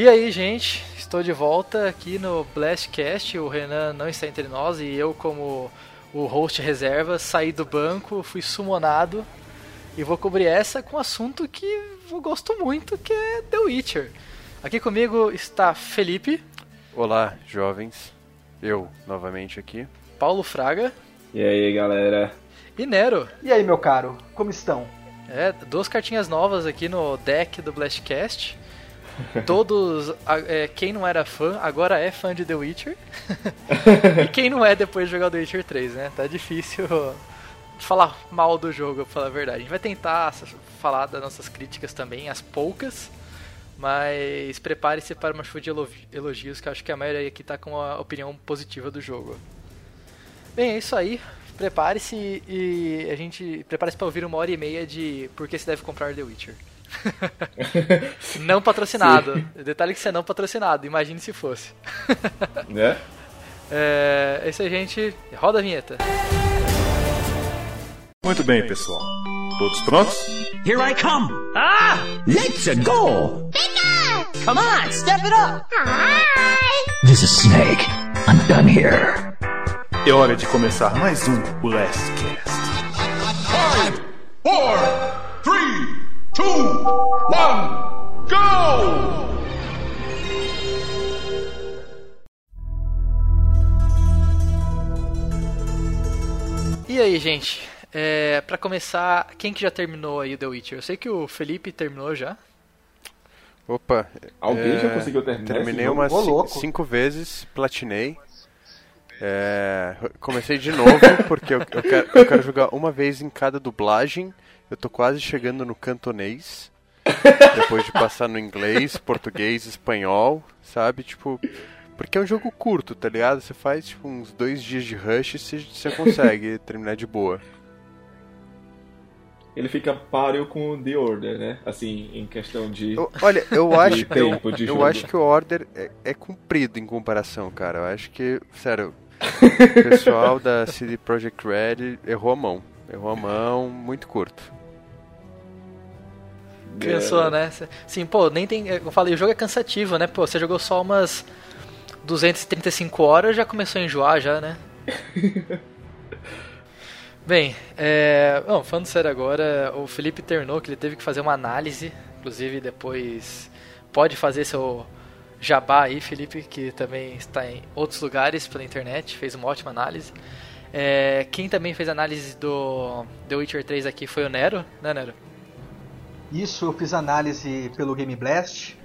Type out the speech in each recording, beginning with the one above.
E aí, gente, estou de volta aqui no Blastcast. O Renan não está entre nós e eu, como o host reserva, saí do banco, fui summonado e vou cobrir essa com um assunto que eu gosto muito, que é The Witcher. Aqui comigo está Felipe. Olá, jovens. Eu, novamente, aqui. Paulo Fraga. E aí, galera. E Nero. E aí, meu caro, como estão? É, duas cartinhas novas aqui no deck do Blastcast. Todos, quem não era fã, agora é fã de The Witcher. E quem não é depois de jogar The Witcher 3, né? Tá difícil falar mal do jogo, pra falar a verdade. A gente vai tentar falar das nossas críticas também, as poucas. Mas prepare-se para uma chuva de elogios, que eu acho que a maioria aqui tá com a opinião positiva do jogo. Bem, é isso aí. Prepare-se e a gente... Prepare-se pra ouvir 1h30 de Por que se deve comprar The Witcher. Não patrocinado. Sim. Detalhe que você é não patrocinado. Imagine se fosse. Né? É isso aí, gente. Roda a vinheta. Muito bem, pessoal. Todos prontos? Here I come! Ah! Let's go! Bigger! Come on, step it up! Hi! This is Snake. I'm done here. É hora de começar mais um Blastcast. 5, 4, 3, 2, 1, go! E aí, gente? Pra começar, quem que já terminou aí o The Witcher? Eu sei que o Felipe terminou já. Opa. Alguém já conseguiu terminar? Terminei umas 5 vezes, platinei. Comecei de novo, porque eu quero jogar uma vez em cada dublagem. Eu tô quase chegando no cantonês, depois de passar no inglês, português, espanhol, sabe? Tipo, porque é um jogo curto, tá ligado? Você faz tipo uns 2 dias de rush e você consegue terminar de boa. Ele fica páreo com The Order, né? Assim, em questão de... Olha, eu acho que o Order é comprido em comparação, cara. Eu acho que, sério, o pessoal da CD Projekt Red errou a mão, muito curto. Cansou, né? Sim, pô, nem tem... Eu falei, o jogo é cansativo, né? Pô, você jogou só umas 235 horas, já começou a enjoar, já, né? Bem, bom, falando sério agora, o Felipe terminou que ele teve que fazer uma análise, inclusive depois pode fazer seu jabá aí, Felipe, que também está em outros lugares pela internet, fez uma ótima análise. Quem também fez análise do The Witcher 3 aqui foi o Nero, né, Nero? Isso, eu fiz análise pelo Game Blast.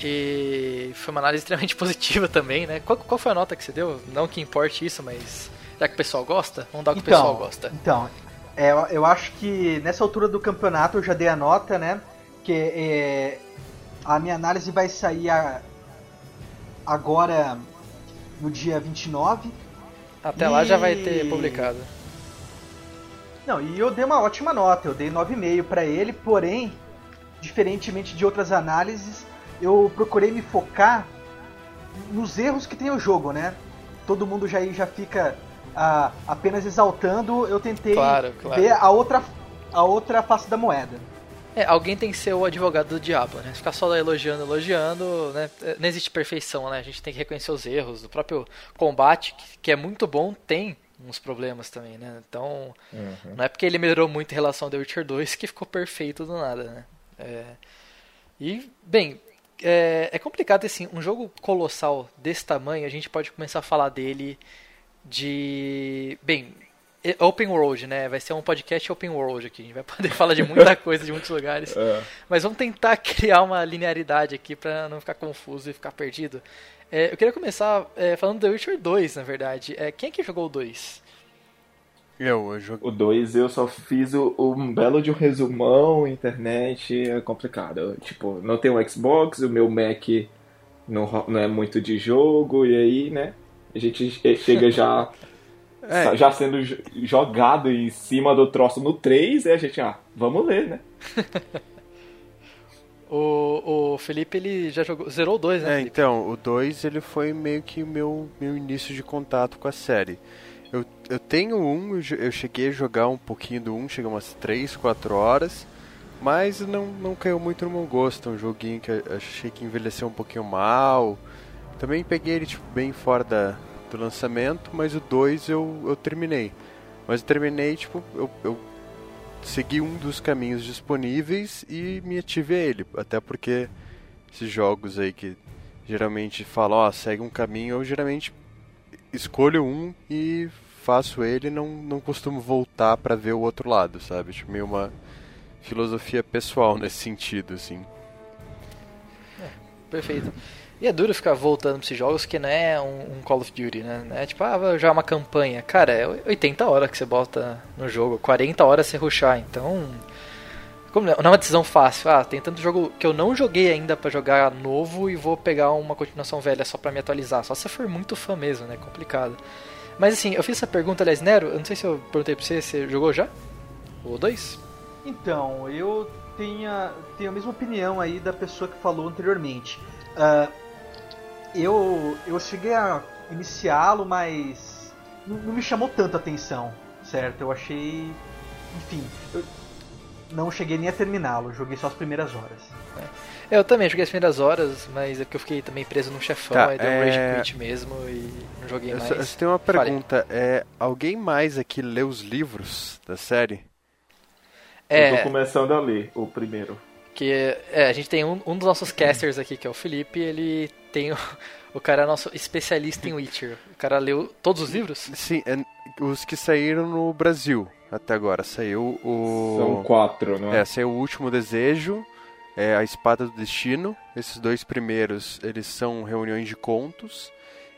E foi uma análise extremamente positiva também, né? Qual foi a nota que você deu? Não que importe isso, mas... Será que o pessoal gosta? Vamos dar o que o pessoal gosta. Então, eu acho que nessa altura do campeonato eu já dei a nota, né? Que a minha análise vai sair agora no dia 29. Até lá já vai ter publicado. Não, e eu dei uma ótima nota, eu dei 9,5 pra ele, porém, diferentemente de outras análises, eu procurei me focar nos erros que tem o jogo, né? Todo mundo já fica... apenas exaltando, eu tentei ver a outra face da moeda. Alguém tem que ser o advogado do diabo, né? Ficar só elogiando, né? Não existe perfeição, né? A gente tem que reconhecer os erros. O próprio combate, que é muito bom, tem uns problemas também, né? Então, Não é porque ele melhorou muito em relação ao The Witcher 2 que ficou perfeito do nada, né? E, bem... É complicado, assim, um jogo colossal desse tamanho, a gente pode começar a falar dele de... Bem, open world, né? Vai ser um podcast open world aqui. A gente vai poder falar de muita coisa, de muitos lugares. Mas vamos tentar criar uma linearidade aqui pra não ficar confuso e ficar perdido. Eu queria começar falando do The Witcher 2, na verdade. Quem é que jogou o 2? Eu joguei. O 2 eu só fiz um belo de um resumão, internet é complicado. Tipo, não tenho um Xbox, o meu Mac não é muito de jogo, e aí, né? A gente chega já, já sendo jogado em cima do troço no 3, e a gente, vamos ler, né? O Felipe, ele já zerou o 2, né? Felipe? Então, o 2 ele foi meio que o meu início de contato com a série. Eu tenho um, eu cheguei a jogar um pouquinho do um, cheguei umas 3, 4 horas, Mas não caiu muito no meu gosto, um joguinho que eu achei que envelheceu um pouquinho mal. Também peguei ele tipo, bem fora do lançamento, mas o 2 eu terminei. Mas eu terminei, tipo, eu segui um dos caminhos disponíveis e me ativei a ele. Até porque esses jogos aí que geralmente falam, ó, segue um caminho, eu geralmente escolho um e faço ele e não costumo voltar pra ver o outro lado, sabe? Tipo, meio uma filosofia pessoal nesse sentido, assim. É, perfeito. E é duro ficar voltando pra esses jogos que não é um Call of Duty, né? É tipo, já é uma campanha. Cara, é 80 horas que você bota no jogo, 40 horas você rushar, então... Como não é uma decisão fácil. Ah, tem tanto jogo que eu não joguei ainda pra jogar novo e vou pegar uma continuação velha só pra me atualizar. Só se for muito fã mesmo, né? Complicado. Mas assim, eu fiz essa pergunta, aliás, Nero, eu não sei se eu perguntei pra você, você jogou já? Ou dois? Então, eu tenho a mesma opinião aí da pessoa que falou anteriormente. Eu cheguei a iniciá-lo, mas não me chamou tanta atenção, certo? Eu achei... Enfim, eu não cheguei nem a terminá-lo, joguei só as primeiras horas. É. Eu também joguei as primeiras horas, mas é porque eu fiquei também preso num chefão, tá, aí deu um rage quit mesmo e não joguei mais. Eu tenho uma pergunta, alguém mais aqui leu os livros da série? Eu tô começando a ler o primeiro. Que a gente tem um dos nossos casters aqui, que é o Felipe, ele tem... O cara é nosso especialista em Witcher. O cara leu todos os livros? Sim, os que saíram no Brasil até agora. Saiu o... São 4, não é? É, saiu o Último Desejo, a Espada do Destino. Esses dois primeiros, eles são reuniões de contos.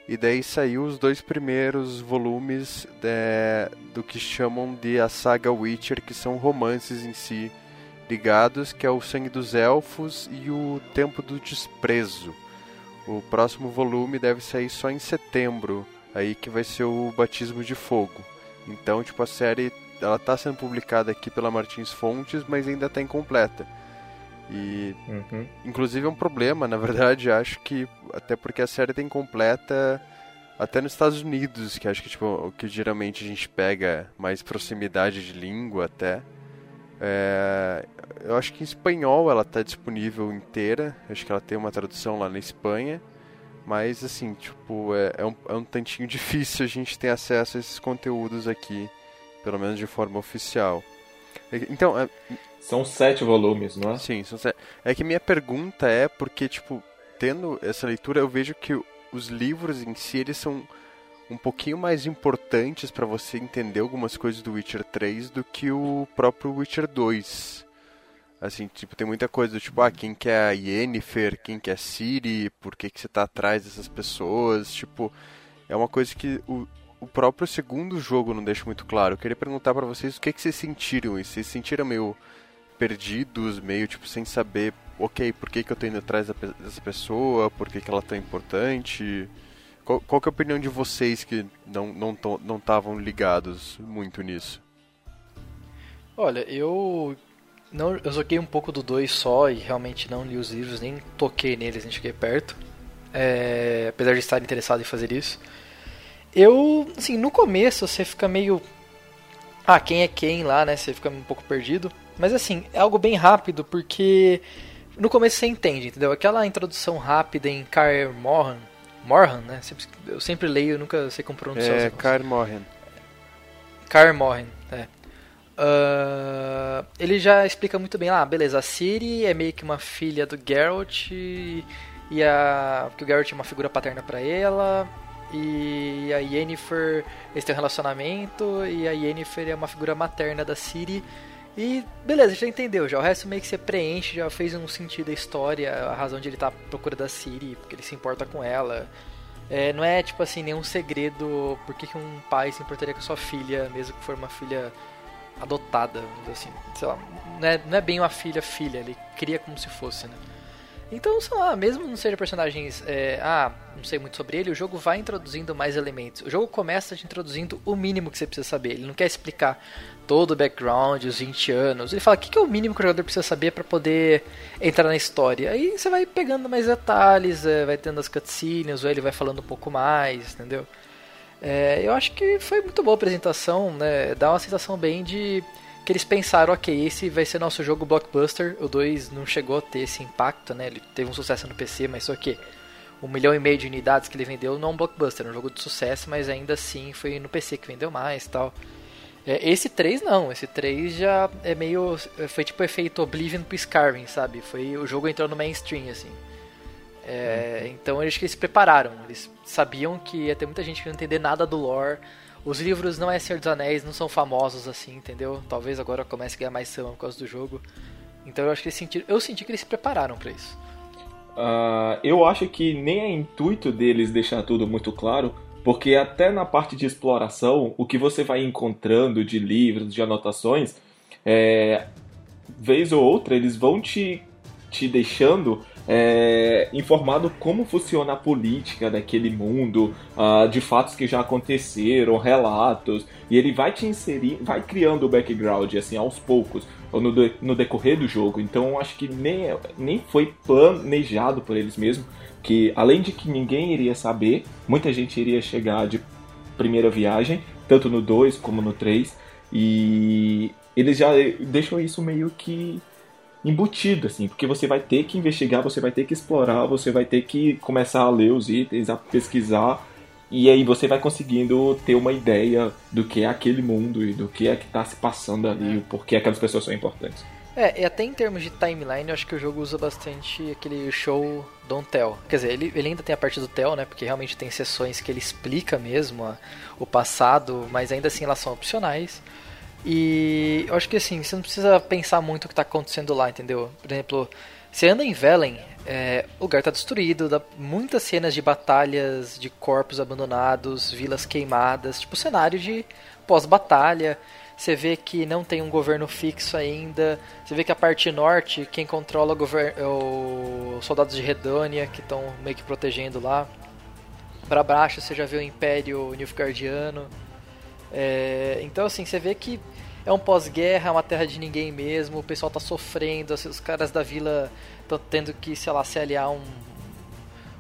E daí saiu os dois primeiros volumes do que chamam de a saga Witcher, que são romances em si ligados, que é o Sangue dos Elfos e o Tempo do Desprezo. O próximo volume deve sair só em setembro, aí que vai ser o Batismo de Fogo. Então, tipo, a série, ela tá sendo publicada aqui pela Martins Fontes, mas ainda tá incompleta. E, inclusive, é um problema, na verdade, acho que, até porque a série tá incompleta até nos Estados Unidos, que acho que, tipo, o que geralmente a gente pega mais proximidade de língua até. Eu acho que em espanhol ela tá disponível inteira, acho que ela tem uma tradução lá na Espanha, mas assim, tipo, é um tantinho difícil a gente ter acesso a esses conteúdos aqui, pelo menos de forma oficial. Então, são 7 volumes, não é? Sim, são 7. É que minha pergunta é porque, tipo, tendo essa leitura, eu vejo que os livros em si, eles são um pouquinho mais importantes para você entender algumas coisas do Witcher 3 do que o próprio Witcher 2. Assim, tipo, tem muita coisa do tipo, quem que é a Yennefer, quem que é a Ciri, por que você tá atrás dessas pessoas, tipo, é uma coisa que o próprio segundo jogo não deixa muito claro. Eu queria perguntar para vocês o que vocês sentiram isso, vocês sentiram meio perdidos, meio, tipo, sem saber, ok, por que eu tô indo atrás dessa pessoa, por que ela tá importante... Qual que é a opinião de vocês que não estavam ligados muito nisso? Olha, eu joguei um pouco do 2 só e realmente não li os livros, nem toquei neles, nem cheguei perto. Apesar de estar interessado em fazer isso. Eu, assim, no começo você fica meio... quem é quem lá, né? Você fica um pouco perdido. Mas, assim, é algo bem rápido, porque no começo você entende, entendeu? Aquela introdução rápida em Kaer Morhen, né? Eu sempre leio, eu nunca sei como pronunciar. Kaer Morhen. Kaer Morhen, é. Ele já explica muito bem lá, beleza, a Ciri é meio que uma filha do Geralt, porque o Geralt é uma figura paterna pra ela, e a Yennefer, eles têm um relacionamento, e a Yennefer é uma figura materna da Ciri, e beleza, já entendeu, já o resto meio que você preenche, já fez um sentido a história, a razão de ele estar à procura da Ciri, porque ele se importa com ela. Não é tipo assim, nenhum segredo por que um pai se importaria com a sua filha, mesmo que for uma filha adotada, assim, sei lá, não é bem uma filha, ele cria como se fosse, né? Então, sei lá, mesmo não seja personagens, não sei muito sobre ele, o jogo vai introduzindo mais elementos. O jogo começa te introduzindo o mínimo que você precisa saber. Ele não quer explicar todo o background, os 20 anos. Ele fala, o que é o mínimo que o jogador precisa saber para poder entrar na história? Aí você vai pegando mais detalhes, vai tendo as cutscenes, ou ele vai falando um pouco mais, entendeu? Eu acho que foi muito boa a apresentação, né? Dá uma sensação bem de... que eles pensaram, ok, esse vai ser nosso jogo blockbuster. O 2 não chegou a ter esse impacto, né? Ele teve um sucesso no PC, mas só que 1,5 milhão de unidades que ele vendeu não é um blockbuster, é um jogo de sucesso, mas ainda assim foi no PC que vendeu mais e tal. Esse 3 não, esse 3 já é meio... foi tipo o efeito Oblivion pro Skyrim, sabe? Foi, o jogo entrou no mainstream, assim. Então acho que eles se prepararam, eles sabiam que ia ter muita gente que não entender nada do lore. Os livros não é Senhor dos Anéis, não são famosos assim, entendeu? Talvez agora comece a ganhar mais fama por causa do jogo. Então eu acho que eles sentiram, eu senti que eles se prepararam pra isso. Eu acho que nem é intuito deles deixar tudo muito claro, porque até na parte de exploração, o que você vai encontrando de livros, de anotações, vez ou outra eles vão te deixando... informado como funciona a política daquele mundo, de fatos que já aconteceram, relatos, e ele vai te inserir, vai criando o background assim aos poucos, no decorrer do jogo. Então acho que nem foi planejado por eles mesmos, que além de que ninguém iria saber, muita gente iria chegar de primeira viagem, tanto no 2 como no 3, e eles já deixam isso meio que embutido, assim, porque você vai ter que investigar, você vai ter que explorar, você vai ter que começar a ler os itens, a pesquisar, e aí você vai conseguindo ter uma ideia do que é aquele mundo e do que é que tá se passando ali, o porquê aquelas pessoas são importantes. E até em termos de timeline, eu acho que o jogo usa bastante aquele show don't tell. Quer dizer, ele ainda tem a parte do tell, né, porque realmente tem sessões que ele explica mesmo o passado, mas ainda assim elas são opcionais. E eu acho que assim, você não precisa pensar muito o que está acontecendo lá, entendeu? Por exemplo, você anda em Velen, o lugar está destruído, dá muitas cenas de batalhas, de corpos abandonados, vilas queimadas, tipo cenário de pós-batalha. Você vê que não tem um governo fixo ainda, você vê que a parte norte, quem controla os soldados de Redânia, que estão meio que protegendo lá. Para baixo você já vê o Império Nilfgaardiano. Então assim, você vê que é um pós-guerra, é uma terra de ninguém mesmo, o pessoal tá sofrendo, assim, os caras da vila estão tendo que, sei lá, se aliar a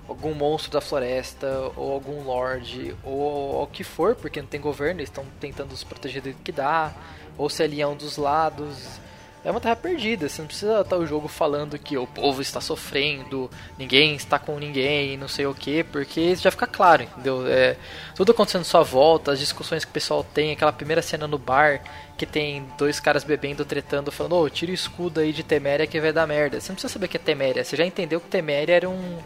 algum monstro da floresta, ou algum lorde, ou o que for, porque não tem governo, eles estão tentando se proteger do que dá, ou se aliar um dos lados. É uma terra perdida, você não precisa estar o jogo falando que o povo está sofrendo, ninguém está com ninguém, não sei o que, porque isso já fica claro, entendeu? Tudo acontecendo à sua volta, as discussões que o pessoal tem, aquela primeira cena no bar, que tem dois caras bebendo, tretando, falando, tira o escudo aí de Temeria que vai dar merda. Você não precisa saber o que é Temeria, você já entendeu que Temeria era um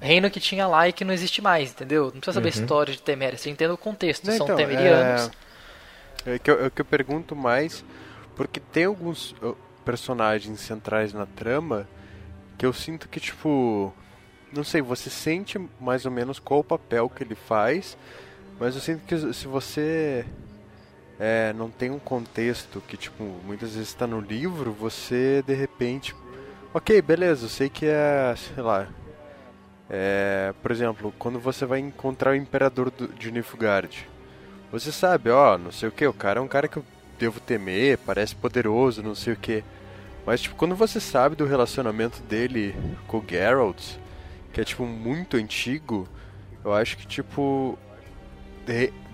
reino que tinha lá e que não existe mais, entendeu? Não precisa saber a história de Temeria, você entende o contexto, não, são então, temerianos. O que eu pergunto mais... Porque tem alguns personagens centrais na trama que eu sinto que, tipo... Não sei, você sente mais ou menos qual o papel que ele faz, mas eu sinto que se você não tem um contexto que, tipo, muitas vezes está no livro, você, de repente... Ok, beleza, eu sei que é, sei lá... por exemplo, quando você vai encontrar o Imperador de Nilfgaard, você sabe, não sei o que, o cara é um cara que... devo temer, parece poderoso, não sei o que. Mas, tipo, quando você sabe do relacionamento dele com o Geralt, que é, tipo, muito antigo, eu acho que, tipo,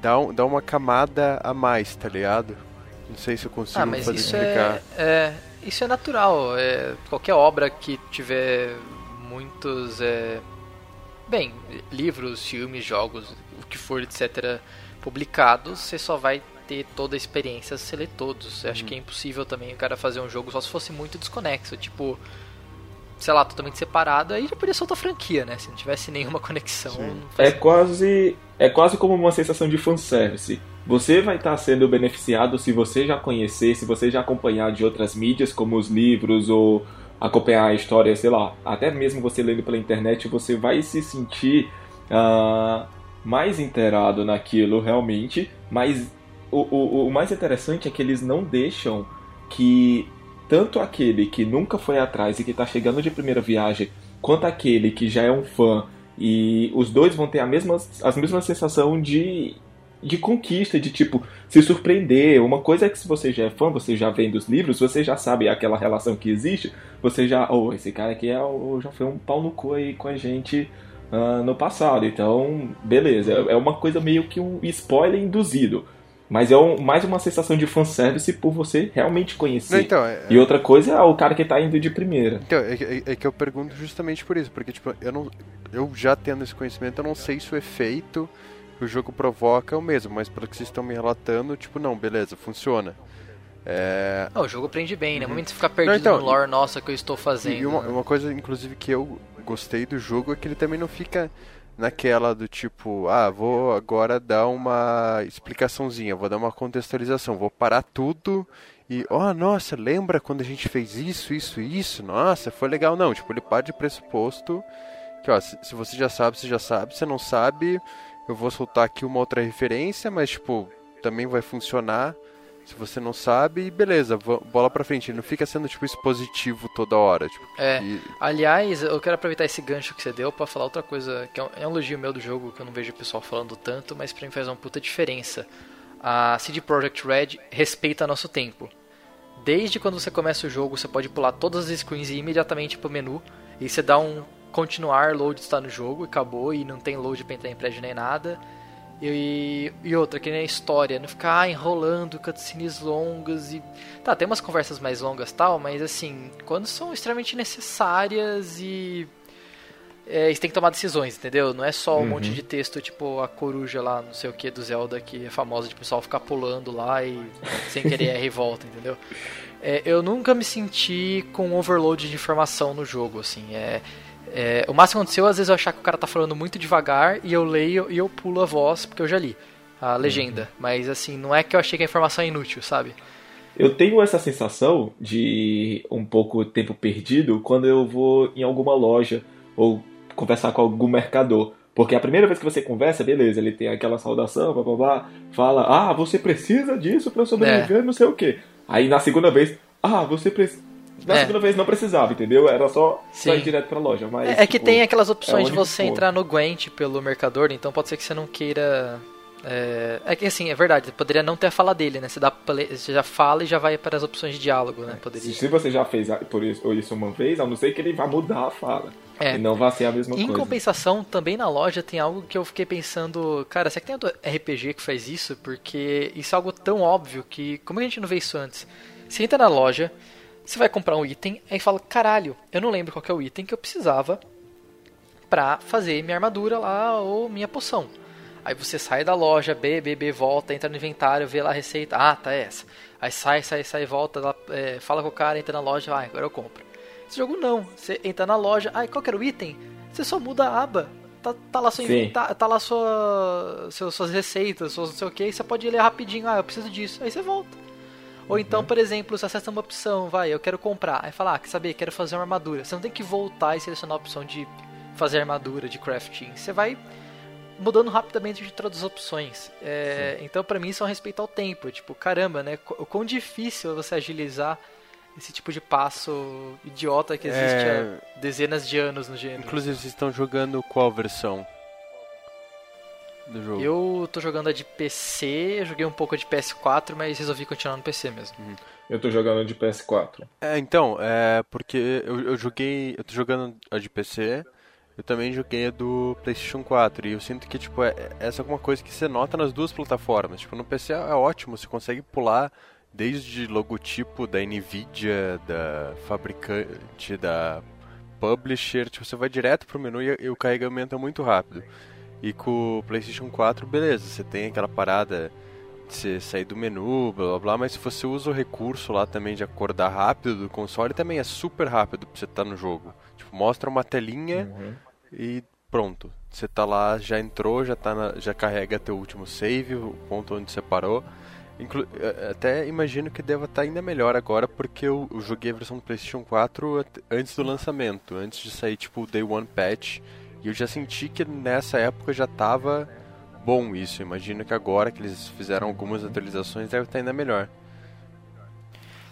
dá uma camada a mais, tá ligado? Não sei se eu consigo fazer isso explicar. Isso é natural. Qualquer obra que tiver muitos, livros, filmes, jogos, o que for, etc., publicados, você só vai ter toda a experiência, se ler todos. Eu acho que é impossível também o cara fazer um jogo só se fosse muito desconexo, tipo, sei lá, totalmente separado, aí já podia soltar franquia, né? Se não tivesse nenhuma conexão. É quase como uma sensação de fanservice. Você vai estar sendo beneficiado se você já conhecer, se você já acompanhar de outras mídias, como os livros, ou acompanhar a história, sei lá, até mesmo você lendo pela internet, você vai se sentir mais inteirado naquilo realmente, mas o mais interessante é que eles não deixam que tanto aquele que nunca foi atrás e que está chegando de primeira viagem, quanto aquele que já é um fã, e os dois vão ter as mesmas sensação de conquista, de tipo, se surpreender. Uma coisa é que se você já é fã, você já vem dos livros, você já sabe aquela relação que existe, você já, esse cara aqui já foi um pau no cu aí com a gente no passado, então beleza, é uma coisa meio que um spoiler induzido. Mas é mais uma sensação de fanservice por você realmente conhecer. Não, então, e outra coisa é o cara que tá indo de primeira. Então, é que eu pergunto justamente por isso. Porque, tipo, eu já tendo esse conhecimento, eu não sei se o efeito que o jogo provoca é o mesmo. Mas pelo que vocês estão me relatando, tipo, não, beleza, funciona. Ah, o jogo aprende bem, né? No momento de ficar perdido no lore, nossa, que eu estou fazendo. E uma coisa, inclusive, que eu gostei do jogo é que ele também não fica naquela do tipo, ah, vou agora dar uma explicaçãozinha, vou dar uma contextualização, vou parar tudo e, ó, nossa, lembra quando a gente fez isso, isso e isso? Nossa, foi legal. Não, tipo, ele parte de pressuposto que, ó, se você já sabe, você já sabe, se não sabe, eu vou soltar aqui uma outra referência, mas, tipo, também vai funcionar se você não sabe, beleza, bola pra frente. Ele não fica sendo, tipo, expositivo toda hora. Tipo, aliás, eu quero aproveitar esse gancho que você deu pra falar outra coisa, que é um elogio meu do jogo, que eu não vejo o pessoal falando tanto, mas pra mim faz uma puta diferença. A CD Projekt Red respeita nosso tempo. Desde quando você começa o jogo, você pode pular todas as screens e ir imediatamente pro menu, e você dá um continuar, load está no jogo, e acabou, e não tem load pra entrar em prédio nem nada. E outra, que nem a história, não ficar enrolando cutscenes longas e... Tá, tem umas conversas mais longas e tal, mas assim, quando são extremamente necessárias e... você tem que tomar decisões, entendeu? Não é só um monte de texto, tipo a coruja lá, não sei o que, do Zelda, que é famosa de pessoal ficar pulando lá e sem querer erra e volta, entendeu? Eu nunca me senti com overload de informação no jogo, assim, o máximo que aconteceu, às vezes eu achar que o cara tá falando muito devagar e eu leio e eu pulo a voz, porque eu já li a legenda. Mas assim, não é que eu achei que a informação é inútil, sabe? Eu tenho essa sensação de um pouco tempo perdido quando eu vou em alguma loja ou conversar com algum mercador. Porque a primeira vez que você conversa, beleza, ele tem aquela saudação, blá blá blá, fala, ah, você precisa disso pra eu sobreviver, não sei o quê. Aí na segunda vez, ah, você precisa... Na segunda vez não precisava, entendeu? Era só ir direto pra loja. Mas, tipo, que tem aquelas opções de você entrar no Gwent pelo mercador, então pode ser que você não queira... que assim, é verdade, você poderia não ter a fala dele, né? Você já fala e já vai para as opções de diálogo, né? Poderia. Se você já fez por isso uma vez, a não ser que ele vá mudar a fala. E não vai ser a mesma coisa. Em compensação, também na loja tem algo que eu fiquei pensando, cara, será que tem outro RPG que faz isso? Porque isso é algo tão óbvio que... Como a gente não vê isso antes? Você entra na loja... Você vai comprar um item, aí fala, caralho, eu não lembro qual que é o item que eu precisava pra fazer minha armadura lá ou minha poção. Aí você sai da loja, volta, entra no inventário, vê lá a receita, ah, tá essa. Aí sai, volta, lá, fala com o cara, entra na loja, ah, agora eu compro. Esse jogo não, você entra na loja, ah, qual que era o item? Você só muda a aba, tá lá, tá lá suas receitas, suas não sei o que, você pode ler rapidinho, ah, eu preciso disso, aí você volta. Ou então, por exemplo, você acessa uma opção, vai, eu quero comprar. Aí fala, ah, quer saber, quero fazer uma armadura. Você não tem que voltar e selecionar a opção de fazer armadura, de crafting. Você vai mudando rapidamente de todas as opções. Então, pra mim, isso é um respeito ao tempo. Tipo, caramba, né? O quão difícil é você agilizar esse tipo de passo idiota que existe há dezenas de anos no gênero. Inclusive, vocês estão jogando qual versão do jogo? Eu tô jogando a de PC, joguei um pouco de PS4, mas resolvi continuar no PC mesmo. Eu tô jogando a de PS4. Então, porque eu joguei... Eu tô jogando a de PC, eu também joguei a do PlayStation 4, e eu sinto que, tipo, essa é alguma coisa que você nota nas duas plataformas. Tipo, no PC é ótimo, você consegue pular desde logotipo da NVIDIA, da fabricante, da publisher, tipo, você vai direto pro menu e o carregamento é muito rápido. E com o PlayStation 4, beleza, você tem aquela parada de você sair do menu, blá blá blá, mas se você usa o recurso lá também de acordar rápido do console, também é super rápido pra você estar no jogo. Tipo, mostra uma telinha e pronto. Você tá lá, já entrou, já carrega teu último save, o ponto onde você parou. Até imagino que deva estar ainda melhor agora, porque eu joguei a versão do PlayStation 4 antes do lançamento, antes de sair tipo o Day One Patch. E eu já senti que nessa época já estava bom isso. Imagino que agora que eles fizeram algumas atualizações deve estar ainda melhor.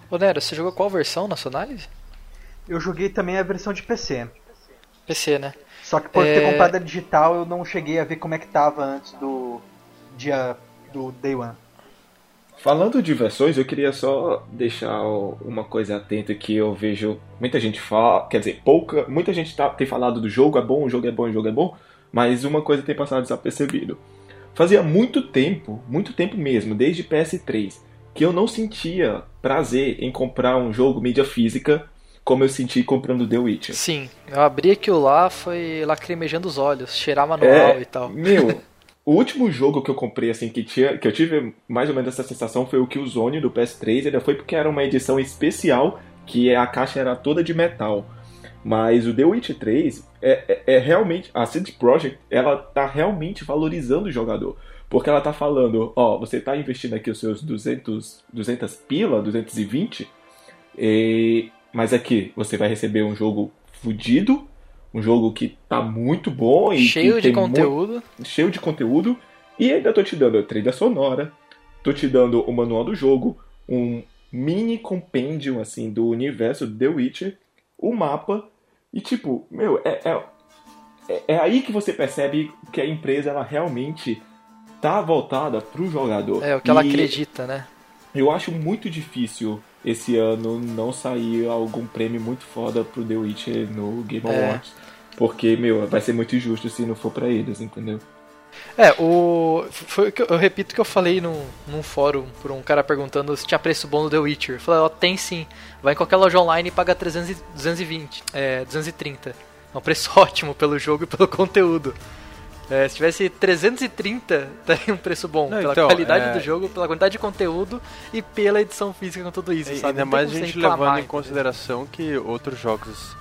Ô Nero, você jogou qual versão na sua análise? Eu joguei também a versão de PC. PC, né? Só que por ter comprado a digital eu não cheguei a ver como é que estava antes do Day One. Falando de versões, eu queria só deixar uma coisa atenta que eu vejo muita gente fala, quer dizer, muita gente tem falado do jogo, é bom, o jogo é bom, mas uma coisa tem passado desapercebido. Fazia muito tempo mesmo, desde PS3, que eu não sentia prazer em comprar um jogo mídia física como eu senti comprando The Witcher. Sim, eu abri aquilo lá, foi lacrimejando os olhos, cheirar manual e tal. Meu, o último jogo que eu comprei, assim, que eu tive mais ou menos essa sensação foi o Killzone do PS3, ainda foi porque era uma edição especial, que a caixa era toda de metal. Mas o The Witcher 3 é realmente... A CD Projekt, ela tá realmente valorizando o jogador. Porque ela tá falando, ó, você tá investindo aqui os seus 220 pila, mas aqui você vai receber um jogo fodido, um jogo que tá muito bom e cheio de conteúdo. Cheio de conteúdo. E ainda tô te dando a trilha sonora, tô te dando o manual do jogo, um mini compêndio, assim, do universo do The Witcher, o mapa. E tipo, meu, é aí que você percebe que a empresa, ela realmente tá voltada pro jogador. É, o que ela acredita, né? Eu acho muito difícil esse ano não sair algum prêmio muito foda pro The Witcher no Game Awards. Porque, meu, vai ser muito injusto se não for pra eles, entendeu? Eu repito o que eu falei num fórum, por um cara perguntando se tinha preço bom no The Witcher. Eu falei, ó, tem sim. Vai em qualquer loja online e paga 230. É um preço ótimo pelo jogo e pelo conteúdo. Se tivesse 330, teria um preço bom. Não, pela qualidade do jogo, pela quantidade de conteúdo e pela edição física com tudo isso, sabe? Ainda mais a gente levando em consideração que outros jogos...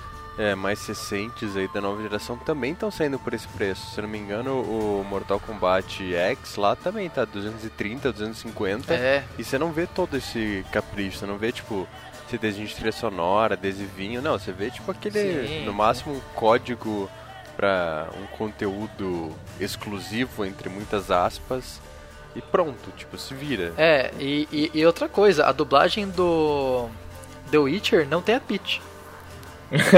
mais recentes aí da nova geração também estão saindo por esse preço. Se não me engano, o Mortal Kombat X lá também tá 230, 250. E você não vê todo esse capricho, você não vê, tipo, se desenho de trilha sonora, adesivinho, não, você vê, tipo, aquele, no máximo, um código pra um conteúdo exclusivo, entre muitas aspas, e pronto, tipo, se vira. E outra coisa, a dublagem do The Witcher não tem a pitch.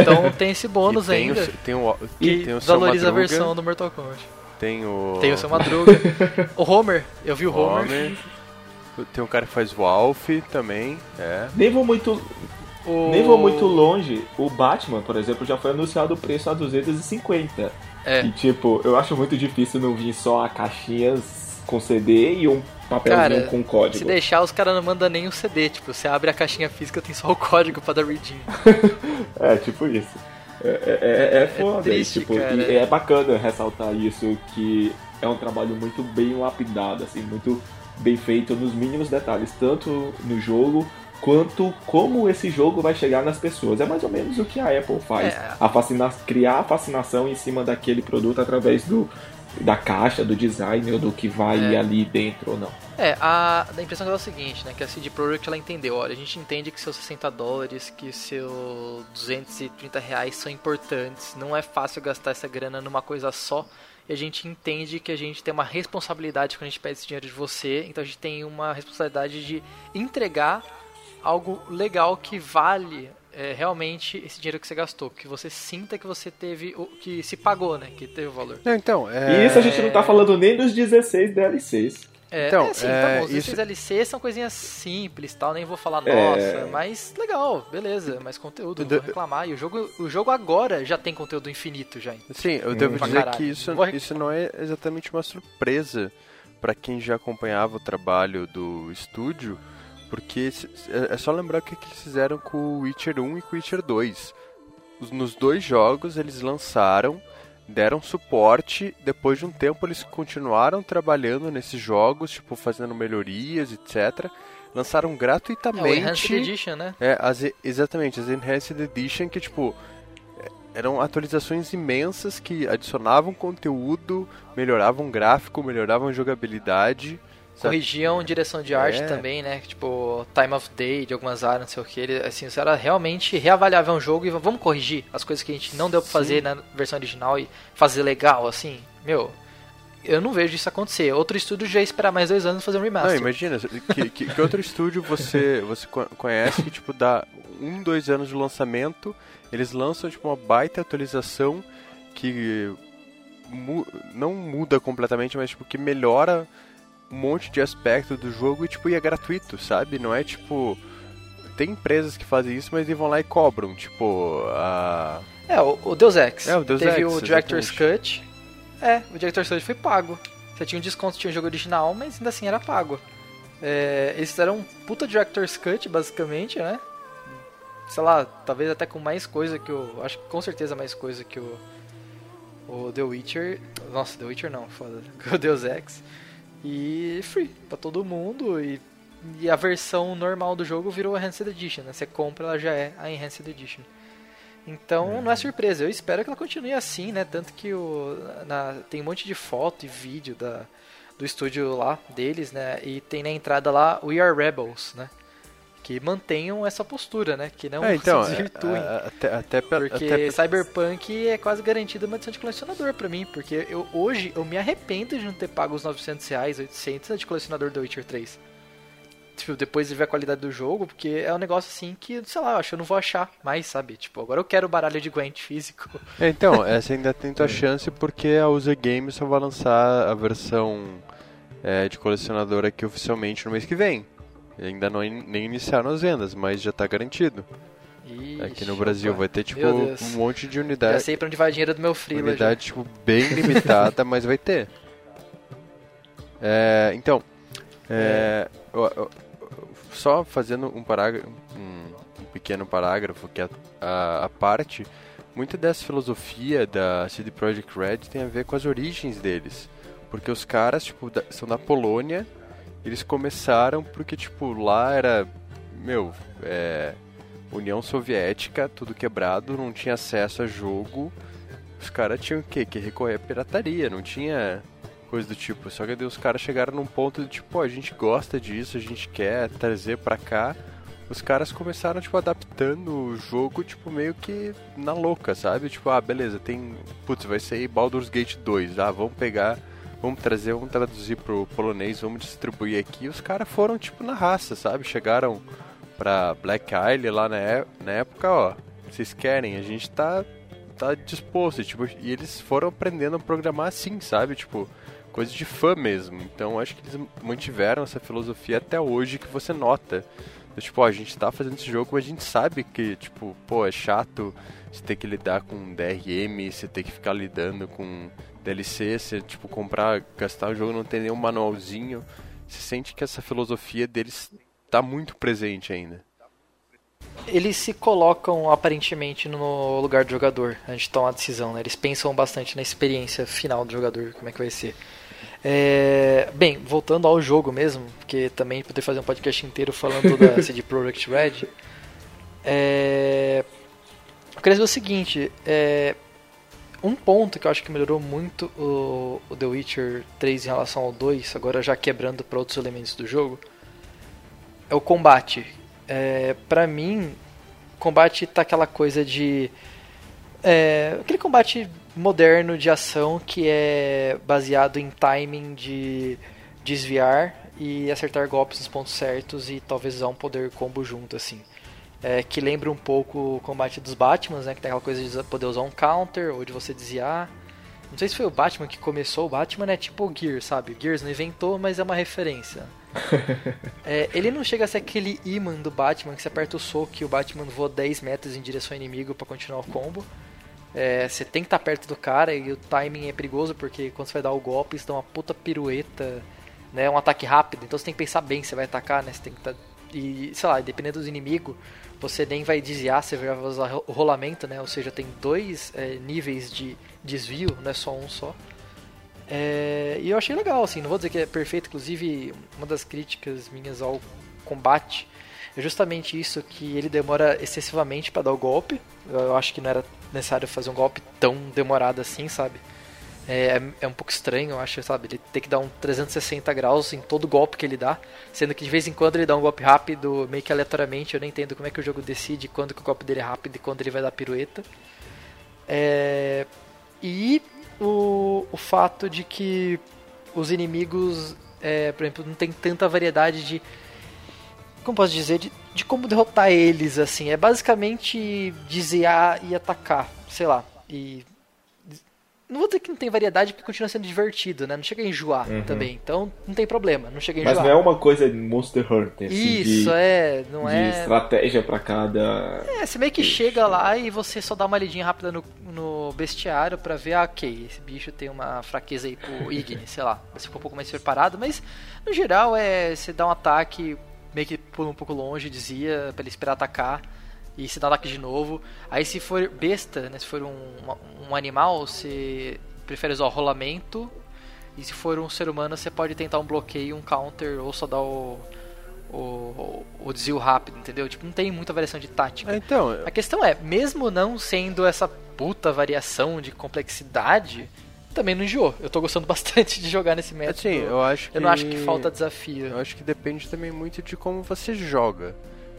Então tem esse bônus tem ainda. Tem o valoriza seu Madruga, a versão do Mortal Kombat. Tem o seu Madruga. O Homer, eu vi o Homer. Tem um cara que faz o Alf também. Nem vou muito longe. O Batman, por exemplo, já foi anunciado o preço a 250. E tipo, eu acho muito difícil não vir só a caixinhas com CD e um papelzinho, cara, com código. Se deixar, os caras não mandam nem o CD, tipo, você abre a caixinha física, tem só o código pra dar redeem. Tipo isso. É foda, triste, tipo, e é bacana ressaltar isso, que é um trabalho muito bem lapidado, assim, muito bem feito nos mínimos detalhes, tanto no jogo quanto como esse jogo vai chegar nas pessoas. É mais ou menos o que a Apple faz, criar a fascinação em cima daquele produto através da caixa, do design, ou do que vai ir ali dentro ou não. A impressão que dá é o seguinte, né, que a CD Projekt, ela entendeu, olha, a gente entende que seus $60, que seus R$230 são importantes, não é fácil gastar essa grana numa coisa só, e a gente entende que a gente tem uma responsabilidade quando a gente pede esse dinheiro de você, então a gente tem uma responsabilidade de entregar algo legal que vale realmente esse dinheiro que você gastou, que você sinta que você teve, que se pagou, né, que teve o valor. E isso a gente não tá falando nem dos 16 DLCs. Tá bom, os 16 DLCs são coisinhas simples, tal, nem vou falar, mas legal, beleza, mais conteúdo, não vou reclamar, e o jogo agora já tem conteúdo infinito já. Sim, eu devo dizer que isso não é exatamente uma surpresa pra quem já acompanhava o trabalho do estúdio, porque é só lembrar o que eles fizeram com o Witcher 1 e com o Witcher 2. Nos dois jogos eles lançaram, deram suporte, depois de um tempo eles continuaram trabalhando nesses jogos, tipo, fazendo melhorias, etc. Lançaram gratuitamente... o Enhanced Edition, né? Exatamente, as Enhanced Edition, que, tipo, eram atualizações imensas que adicionavam conteúdo, melhoravam gráfico, melhoravam jogabilidade... Corrigiam direção de arte também, né? Tipo, time of day de algumas áreas, não sei o que. Assim, isso era realmente reavaliável um jogo e vamos corrigir as coisas que a gente não deu pra fazer na versão original e fazer legal, assim. Meu, eu não vejo isso acontecer. Outro estúdio já ia esperar mais 2 anos fazer um remaster. Não, imagina, que outro estúdio você conhece que, tipo, dá 1-2 anos de lançamento, eles lançam, tipo, uma baita atualização que não muda completamente, mas, tipo, que melhora um monte de aspecto do jogo e, tipo, e é gratuito, sabe? Não é, tipo... Tem empresas que fazem isso, mas eles vão lá e cobram, tipo... o Deus Ex. O Deus Ex. Teve o Director's Cut. O Director's Cut foi pago. Você tinha um desconto, tinha um jogo original, mas ainda assim era pago. É, eles fizeram um puta Director's Cut, basicamente, né? Sei lá, talvez até com mais coisa que o... Acho que com certeza mais coisa que o The Witcher... Nossa, The Witcher não, foda. O Deus Ex. E free pra todo mundo. E a versão normal do jogo virou a Enhanced Edition, né? Você compra, ela já é a Enhanced Edition. Então, não é surpresa. Eu espero que ela continue assim, né? Tanto que tem um monte de foto e vídeo do estúdio lá deles, né? E tem na entrada lá We Are Rebels, né? Que mantenham essa postura, né? Que não se desvirtuem. Porque Cyberpunk é quase garantida uma edição de colecionador pra mim. Porque hoje eu me arrependo de não ter pago os R$900, 800 de colecionador do Witcher 3. Tipo, depois de ver a qualidade do jogo, porque é um negócio assim que, sei lá, eu acho que eu não vou achar mais, sabe? Tipo, agora eu quero o baralho de Gwent físico. Então, essa ainda tem tua chance, porque a UZ Games só vai lançar a versão de colecionador aqui oficialmente no mês que vem. Ainda não nem iniciaram as vendas, mas já tá garantido. Ixi, aqui no Brasil vai ter, tipo, um monte de unidade. Já sei pra onde vai o dinheiro do meu freela. Unidade, tipo, bem limitada, mas vai ter. Só fazendo um pequeno parágrafo, que a parte, muita dessa filosofia da CD Projekt Red tem a ver com as origens deles, porque os caras, tipo, são da Polônia. Eles começaram porque, tipo, lá era, União Soviética, tudo quebrado, não tinha acesso a jogo, os caras tinham que recorrer à pirataria, não tinha... coisa do tipo, só que daí os caras chegaram num ponto de tipo, a gente gosta disso, a gente quer trazer pra cá. Os caras começaram, tipo, adaptando o jogo, tipo, meio que na louca, sabe? Tipo, beleza, tem... Putz, vai sair Baldur's Gate 2, vamos pegar, vamos trazer, vamos traduzir pro polonês, vamos distribuir aqui. E os caras foram, tipo, na raça, sabe? Chegaram pra Black Isle lá na época, ó, vocês querem, a gente tá disposto, tipo, e eles foram aprendendo a programar assim, sabe? Tipo, coisa de fã mesmo. Então acho que eles mantiveram essa filosofia até hoje, que você nota. Então, tipo, a gente tá fazendo esse jogo, mas a gente sabe que, tipo, é chato você ter que lidar com DRM, você ter que ficar lidando com DLC, você, tipo, gastar o jogo, não tem nenhum manualzinho. Você sente que essa filosofia deles tá muito presente ainda. Eles se colocam aparentemente no lugar do jogador antes de tomar a decisão, né? Eles pensam bastante na experiência final do jogador, como é que vai ser. Bem, voltando ao jogo mesmo, porque também poder fazer um podcast inteiro falando da CD Projekt Red, eu queria dizer o seguinte, um ponto que eu acho que melhorou muito o The Witcher 3 em relação ao 2, agora já quebrando para outros elementos do jogo, é o combate. Pra mim, combate tá aquela coisa de... aquele combate moderno de ação que é baseado em timing de desviar e acertar golpes nos pontos certos e talvez usar um poder combo junto, assim. Que lembra um pouco o combate dos Batmans, né? Que tem aquela coisa de poder usar um counter ou de você desviar. Não sei se foi o Batman que começou, o Batman é tipo o Gears, sabe? O Gears não inventou, mas é uma referência. Ele não chega a ser aquele imã do Batman, que você aperta o soco e o Batman voa 10 metros em direção ao inimigo pra continuar o combo. Você tem que estar perto do cara e o timing é perigoso, porque quando você vai dar o golpe, eles dão uma puta pirueta, né? Um ataque rápido, então você tem que pensar bem, você vai atacar, né? Você tem que E, sei lá, dependendo do inimigo, você nem vai desviar, você vai usar o rolamento, né? Ou seja, tem dois níveis de desvio, não é só um só. E eu achei legal, assim, não vou dizer que é perfeito. Inclusive, uma das críticas minhas ao combate é justamente isso, que ele demora excessivamente para dar o golpe. Eu acho que não era necessário fazer um golpe tão demorado assim, sabe? É um pouco estranho, eu acho, sabe? Ele tem que dar um 360 graus em todo golpe que ele dá, sendo que de vez em quando ele dá um golpe rápido, meio que aleatoriamente. Eu não entendo como é que o jogo decide quando que o golpe dele é rápido e quando ele vai dar pirueta. E o fato de que os inimigos, por exemplo, não tem tanta variedade de... Como posso dizer? De como derrotar eles, assim. É basicamente desviar e atacar, sei lá, e... Não vou dizer que não tem variedade, porque continua sendo divertido, né? Não chega a enjoar também. Então, não tem problema, não chega a enjoar. Mas não é uma coisa de Monster Hunter, assim, de estratégia pra cada... É, você meio que chega lá e você só dá uma lidinha rápida no bestiário pra ver, ok, esse bicho tem uma fraqueza aí pro Igni, sei lá. Você fica um pouco mais preparado, mas, no geral, você dá um ataque, meio que pula um pouco longe, dizia, pra ele esperar atacar. E se dá um ataque de novo. Aí se for besta, né? Se for um animal, você prefere usar o rolamento. E se for um ser humano, você pode tentar um bloqueio, um counter, ou só dar o desvio rápido, entendeu? Tipo, não tem muita variação de tática. Então, a questão é, mesmo não sendo essa puta variação de complexidade, também não enjoou. Eu tô gostando bastante de jogar nesse método. Assim, eu não acho que falta desafio. Eu acho que depende também muito de como você joga.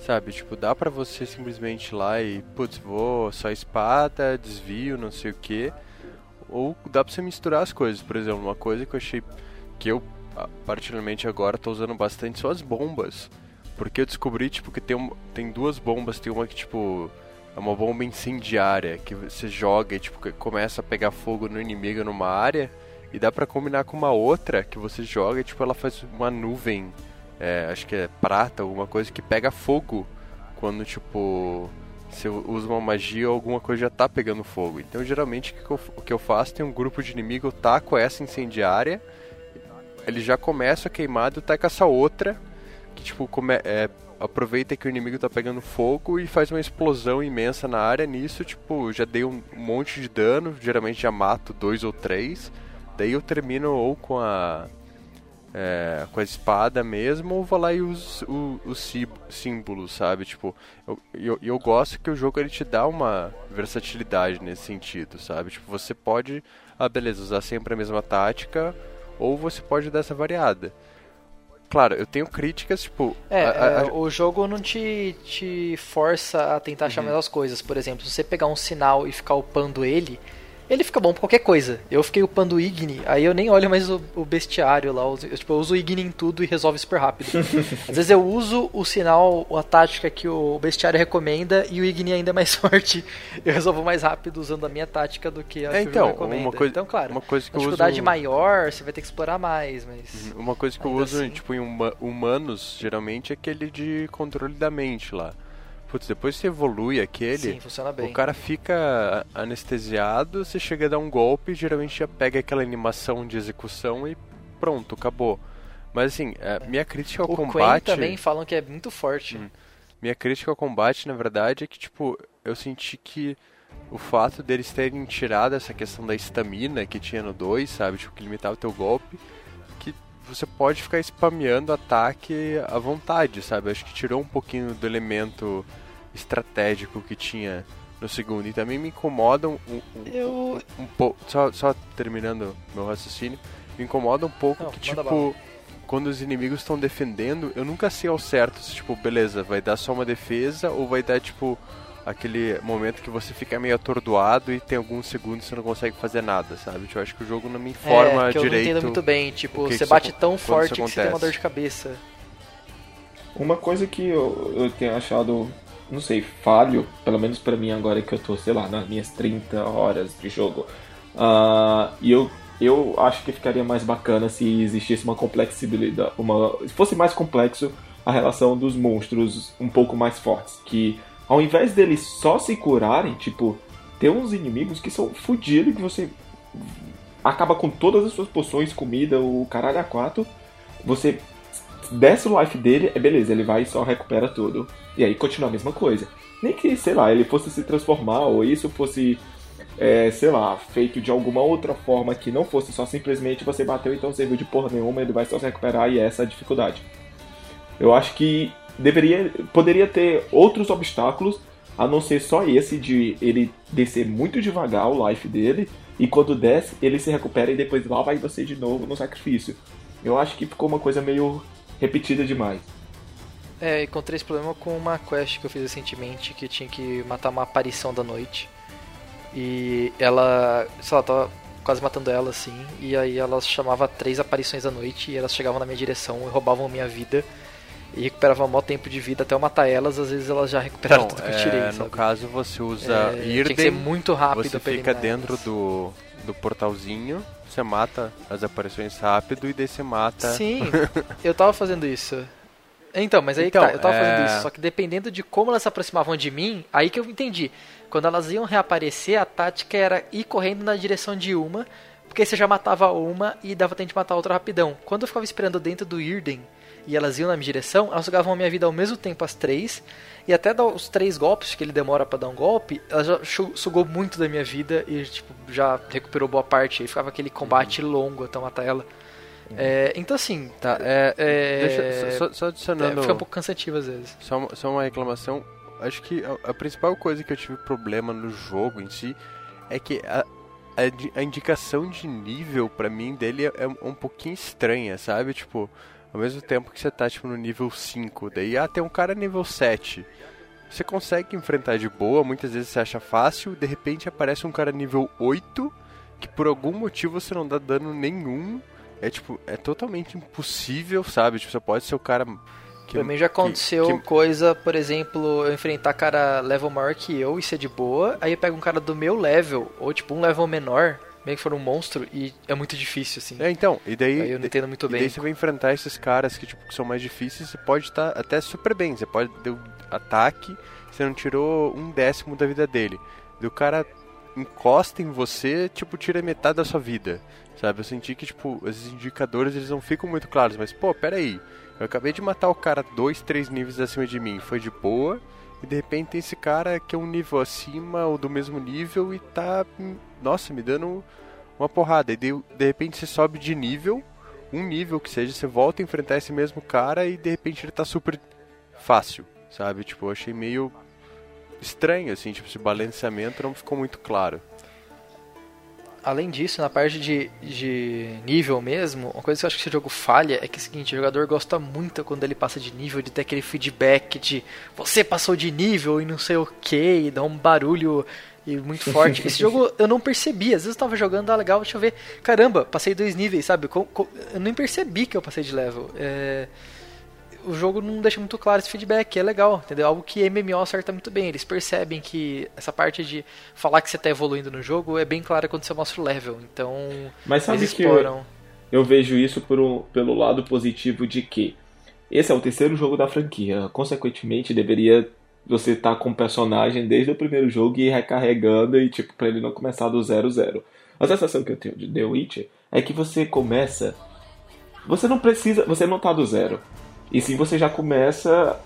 Sabe, tipo, dá pra você simplesmente ir lá e, putz, vou só espada, desvio, não sei o que. Ou dá pra você misturar as coisas. Por exemplo, uma coisa que eu achei, que eu, particularmente agora, tô usando bastante são as bombas. Porque eu descobri, tipo, que tem duas bombas. Tem uma que, tipo, é uma bomba incendiária, que você joga e, tipo, começa a pegar fogo no inimigo numa área. E dá pra combinar com uma outra que você joga e, tipo, ela faz uma nuvem. É, acho que é prata, alguma coisa que pega fogo quando, tipo, você usa uma magia ou alguma coisa já tá pegando fogo. Então, geralmente, o que eu faço, tem um grupo de inimigo, eu taco essa incendiária, ele já começa a queimar, eu taco essa outra, que, tipo, aproveita que o inimigo tá pegando fogo e faz uma explosão imensa na área. Nisso, tipo, já dei um monte de dano, geralmente já mato 2 ou 3, daí eu termino ou com a espada mesmo, ou vou lá e uso os símbolos, sabe? Tipo, eu gosto que o jogo ele te dá uma versatilidade nesse sentido, sabe? Tipo, você pode, usar sempre a mesma tática, ou você pode dar essa variada. Claro, eu tenho críticas, tipo... O jogo não te força a tentar achar melhores coisas. Por exemplo, se você pegar um sinal e ficar upando ele... Ele fica bom pra qualquer coisa. Eu fiquei upando o Igni, aí eu nem olho mais o bestiário lá. Eu uso o Igni em tudo e resolve super rápido. Às vezes eu uso o sinal, a tática que o bestiário recomenda, e o Igni ainda é mais forte. Eu resolvo mais rápido usando a minha tática do que a que o jogo recomenda. Então, claro, uma coisa que a dificuldade maior, você vai ter que explorar mais. Mas uma coisa que eu uso assim... tipo, em humanos, geralmente, é aquele de controle da mente lá. Putz, depois que você evolui aquele, o cara fica anestesiado, você chega a dar um golpe, geralmente já pega aquela animação de execução e pronto, acabou. Mas assim, minha crítica ao combate... Gwent também falam que é muito forte. Minha crítica ao combate, na verdade, é que tipo, eu senti que o fato deles terem tirado essa questão da estamina que tinha no 2, sabe, tipo, que limitava o teu golpe, que você pode ficar spameando ataque à vontade, sabe? Acho que tirou um pouquinho do elemento estratégico que tinha no segundo. E também me incomoda um pouco... Só terminando meu raciocínio. Me incomoda um pouco que, tipo, quando os inimigos estão defendendo, eu nunca sei ao certo se, tipo, beleza, vai dar só uma defesa ou vai dar, tipo, aquele momento que você fica meio atordoado e tem alguns segundos que você não consegue fazer nada, sabe? Eu acho que o jogo não me informa direito. Eu não entendo muito bem, tipo, você bate tão forte que você tem uma dor de cabeça. Uma coisa que eu tenho achado, não sei, falho, pelo menos pra mim agora que eu tô, sei lá, nas minhas 30 horas de jogo, e eu acho que ficaria mais bacana se existisse uma complexidade, se fosse mais complexo a relação dos monstros um pouco mais fortes, que ao invés deles só se curarem, tipo, tem uns inimigos que são fodidos, que você acaba com todas as suas poções, comida, o caralho a 4, você desce o life dele, beleza, ele vai e só recupera tudo. E aí continua a mesma coisa. Nem que, sei lá, ele fosse se transformar, ou isso fosse, sei lá, feito de alguma outra forma que não fosse só simplesmente você bateu, então serviu de porra nenhuma, ele vai só se recuperar, e essa é a dificuldade. Eu acho que poderia ter outros obstáculos, a não ser só esse de ele descer muito devagar o life dele, e quando desce, ele se recupera e depois lá vai você de novo no sacrifício. Eu acho que ficou uma coisa meio repetida demais. Encontrei esse problema com uma quest que eu fiz recentemente, que tinha que matar uma aparição da noite. E ela, sei lá, tava quase matando ela, assim, e aí ela chamava 3 aparições da noite, e elas chegavam na minha direção e roubavam minha vida. E recuperava maior tempo de vida até eu matar elas, às vezes elas já recuperaram tudo que eu tirei, sabe? No caso você usa Yrden, muito rápido, você fica dentro do do portalzinho, você mata as aparições rápido e daí você mata... Sim, eu tava fazendo isso. Então, mas aí então, tá, eu tava fazendo isso, só que dependendo de como elas se aproximavam de mim, aí que eu entendi. Quando elas iam reaparecer, a tática era ir correndo na direção de uma, porque você já matava uma e dava tempo de matar a outra rapidão. Quando eu ficava esperando dentro do Yrden e elas iam na minha direção, elas jogavam a minha vida ao mesmo tempo, as três, e até dar os três golpes, que ele demora pra dar um golpe, ela já sugou muito da minha vida e tipo, já recuperou boa parte, aí ficava aquele combate longo até matar ela. É, então assim, tá, deixa, só adicionando, fica um pouco cansativo às vezes. Só uma reclamação. Acho que a principal coisa que eu tive problema no jogo em si é que a indicação de nível pra mim dele é um pouquinho estranha, sabe? Tipo, ao mesmo tempo que você tá tipo, no nível 5, daí tem um cara nível 7, você consegue enfrentar de boa, muitas vezes você acha fácil, de repente aparece um cara nível 8 que por algum motivo você não dá dano nenhum. É tipo, é totalmente impossível, sabe? Tipo, você pode ser o cara... Pra mim já aconteceu coisa, por exemplo, eu enfrentar cara level maior que eu e ser de boa, aí eu pego um cara do meu level, ou tipo um level menor, meio que for um monstro, e é muito difícil, assim. É, então, e daí... Aí eu não entendo muito bem. E daí você vai enfrentar esses caras que, tipo, que são mais difíceis, você pode estar até super bem, você pode ter um ataque, você não tirou 1/10 da vida dele. E o cara encosta em você, tipo, tira metade da sua vida. Sabe, eu senti que, tipo, esses indicadores, eles não ficam muito claros, mas, pô, peraí, eu acabei de matar o cara 2, 3 níveis acima de mim, foi de boa, e de repente tem esse cara que é um nível acima ou do mesmo nível e tá, nossa, me dando uma porrada, e de repente você sobe de nível, um nível que seja, você volta a enfrentar esse mesmo cara e de repente ele tá super fácil, sabe, tipo, eu achei meio estranho, assim, tipo, esse balanceamento não ficou muito claro. Além disso, na parte de nível mesmo, uma coisa que eu acho que esse jogo falha é que é o seguinte, o jogador gosta muito quando ele passa de nível, de ter aquele feedback de você passou de nível e não sei o que, e dá um barulho e muito forte. Esse jogo eu não percebi, às vezes eu tava jogando, ah, legal, deixa eu ver, caramba, passei 2 níveis, sabe? Eu nem percebi que eu passei de level. O jogo não deixa muito claro esse feedback, é legal, entendeu? Algo que MMO acerta muito bem, eles percebem que essa parte de falar que você está evoluindo no jogo é bem clara quando você mostra o level, então mas sabe eles exploram. Que eu vejo isso pelo lado positivo de que esse é o terceiro jogo da franquia, consequentemente deveria você estar com o personagem desde o primeiro jogo e ir recarregando e tipo, para ele não começar do 0-0. A sensação que eu tenho de The Witcher é que você começa, você não tá do zero. E sim, você já começa,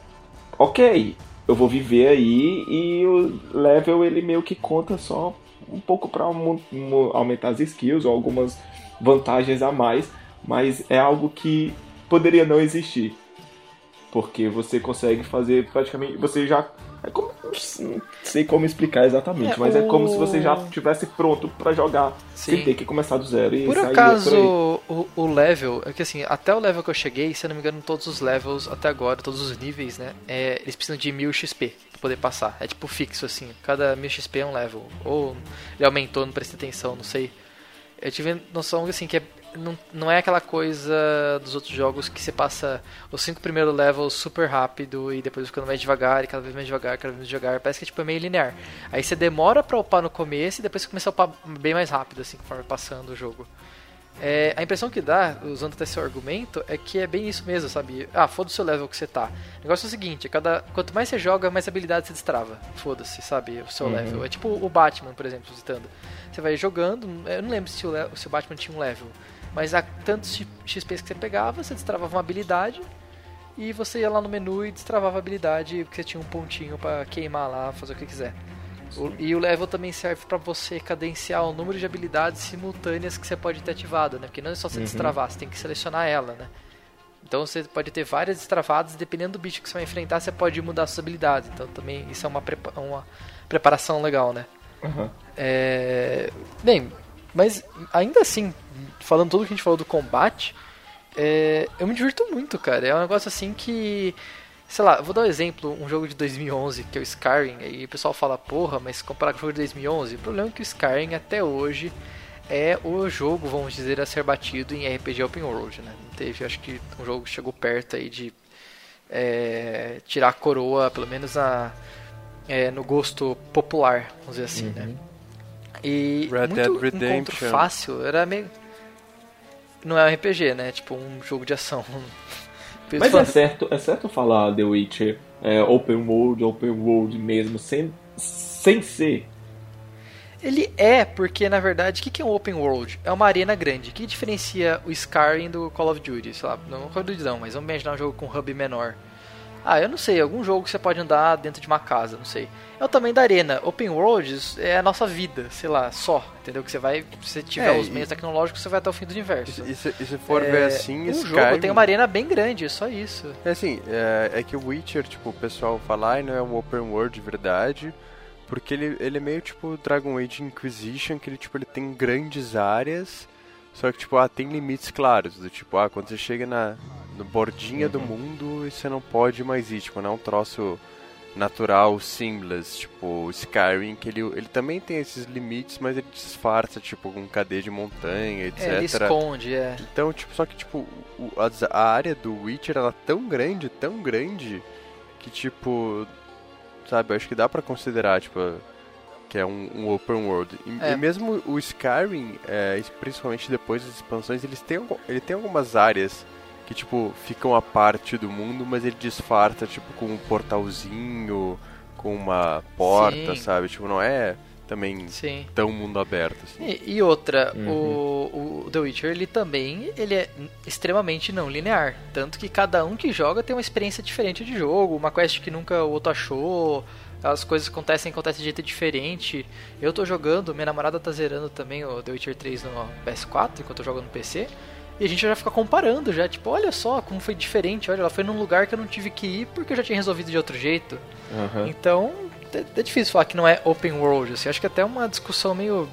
ok, eu vou viver aí, e o level ele meio que conta só um pouco pra aumentar as skills ou algumas vantagens a mais, mas é algo que poderia não existir, porque você consegue fazer praticamente, você já, não sei como explicar exatamente, mas é como se você já estivesse pronto pra jogar, sim, sem ter que começar do zero e por sair acaso, por aí. O level, é que assim, até o level que eu cheguei, se eu não me engano, todos os levels até agora, todos os níveis, né, eles precisam de 1000 XP pra poder passar, é tipo fixo assim, cada 1000 XP é um level, ou ele aumentou, não prestei atenção, não sei. Eu tive noção assim, que não é aquela coisa dos outros jogos que você passa os 5 primeiros levels super rápido e depois ficando mais devagar, e cada vez mais devagar, cada vez mais devagar. Parece que tipo, é meio linear. Aí você demora pra upar no começo e depois você começa a upar bem mais rápido, assim, conforme passando o jogo. A impressão que dá, usando até seu argumento, é que é bem isso mesmo, sabe? Ah, foda-se o level que você tá. O negócio é o seguinte, quanto mais você joga, mais habilidade você destrava. Foda-se, sabe? O seu level. É tipo o Batman, por exemplo, citando. Você vai jogando, eu não lembro se o Batman tinha um level, mas há tantos XP que você pegava, você destravava uma habilidade, e você ia lá no menu e destravava a habilidade, porque você tinha um pontinho pra queimar lá, fazer o que quiser. E o level também serve pra você cadenciar o número de habilidades simultâneas que você pode ter ativado, né? Porque não é só você destravar, você tem que selecionar ela, né? Então você pode ter várias destravadas, dependendo do bicho que você vai enfrentar, você pode mudar suas habilidades. Então também isso é uma preparação legal, né? Bem, mas ainda assim, falando tudo que a gente falou do combate, eu me divirto muito, cara. É um negócio assim que... Sei lá, vou dar um exemplo, um jogo de 2011, que é o Skyrim, aí o pessoal fala, porra, mas comparar com o jogo de 2011, o problema é que o Skyrim até hoje é o jogo, vamos dizer, a ser batido em RPG Open World, né? Não teve, acho que um jogo que chegou perto aí de tirar a coroa, pelo menos no gosto popular, vamos dizer assim, né? E Red Dead Redemption fácil, era meio... Não é um RPG, né? Tipo um jogo de ação. Mas é certo falar The Witcher open world mesmo, sem ser. Ele é, porque na verdade, o que é um open world? É uma arena grande. O que diferencia o Skyrim do Call of Duty? Sei lá, não Call of Duty não, mas vamos imaginar um jogo com hub menor. Ah, eu não sei, algum jogo que você pode andar dentro de uma casa, não sei. É o tamanho da arena. Open world é a nossa vida, sei lá, só, entendeu? Que você vai, se você tiver os meios tecnológicos, você vai até o fim do universo. E se for ver assim, esse jogo tem uma arena bem grande, é só isso. É assim, é que o Witcher, tipo, o pessoal fala, não é um open world de verdade, porque ele é meio tipo Dragon Age Inquisition, que ele, tipo, ele tem grandes áreas, só que, tipo, tem limites claros, do tipo, quando você chega no bordinha do mundo e você não pode mais ir, tipo, não é um troço natural, seamless, tipo Skyrim, que ele também tem esses limites, mas ele disfarça, tipo, com cadeia de montanha, etc. Ele esconde, Então, tipo, só que, tipo, a área do Witcher, ela é tão grande, que, tipo, sabe, eu acho que dá pra considerar, tipo, que é um open world. E mesmo o Skyrim, principalmente depois das expansões, ele tem algumas áreas que, tipo, ficam a parte do mundo, mas ele disfarça, tipo, com um portalzinho, com uma porta, sim, sabe? Tipo, não é também, sim, tão mundo aberto, assim. E outra, o The Witcher, ele é extremamente não linear. Tanto que cada um que joga tem uma experiência diferente de jogo, uma quest que nunca o outro achou, as coisas acontecem de jeito diferente. Eu tô jogando, minha namorada tá zerando também o The Witcher 3 no PS4, enquanto eu jogo no PC. E a gente já fica comparando, já, tipo, olha só como foi diferente, olha, ela foi num lugar que eu não tive que ir porque eu já tinha resolvido de outro jeito. Uhum. Então, é difícil falar que não é open world, assim, acho que até uma discussão meio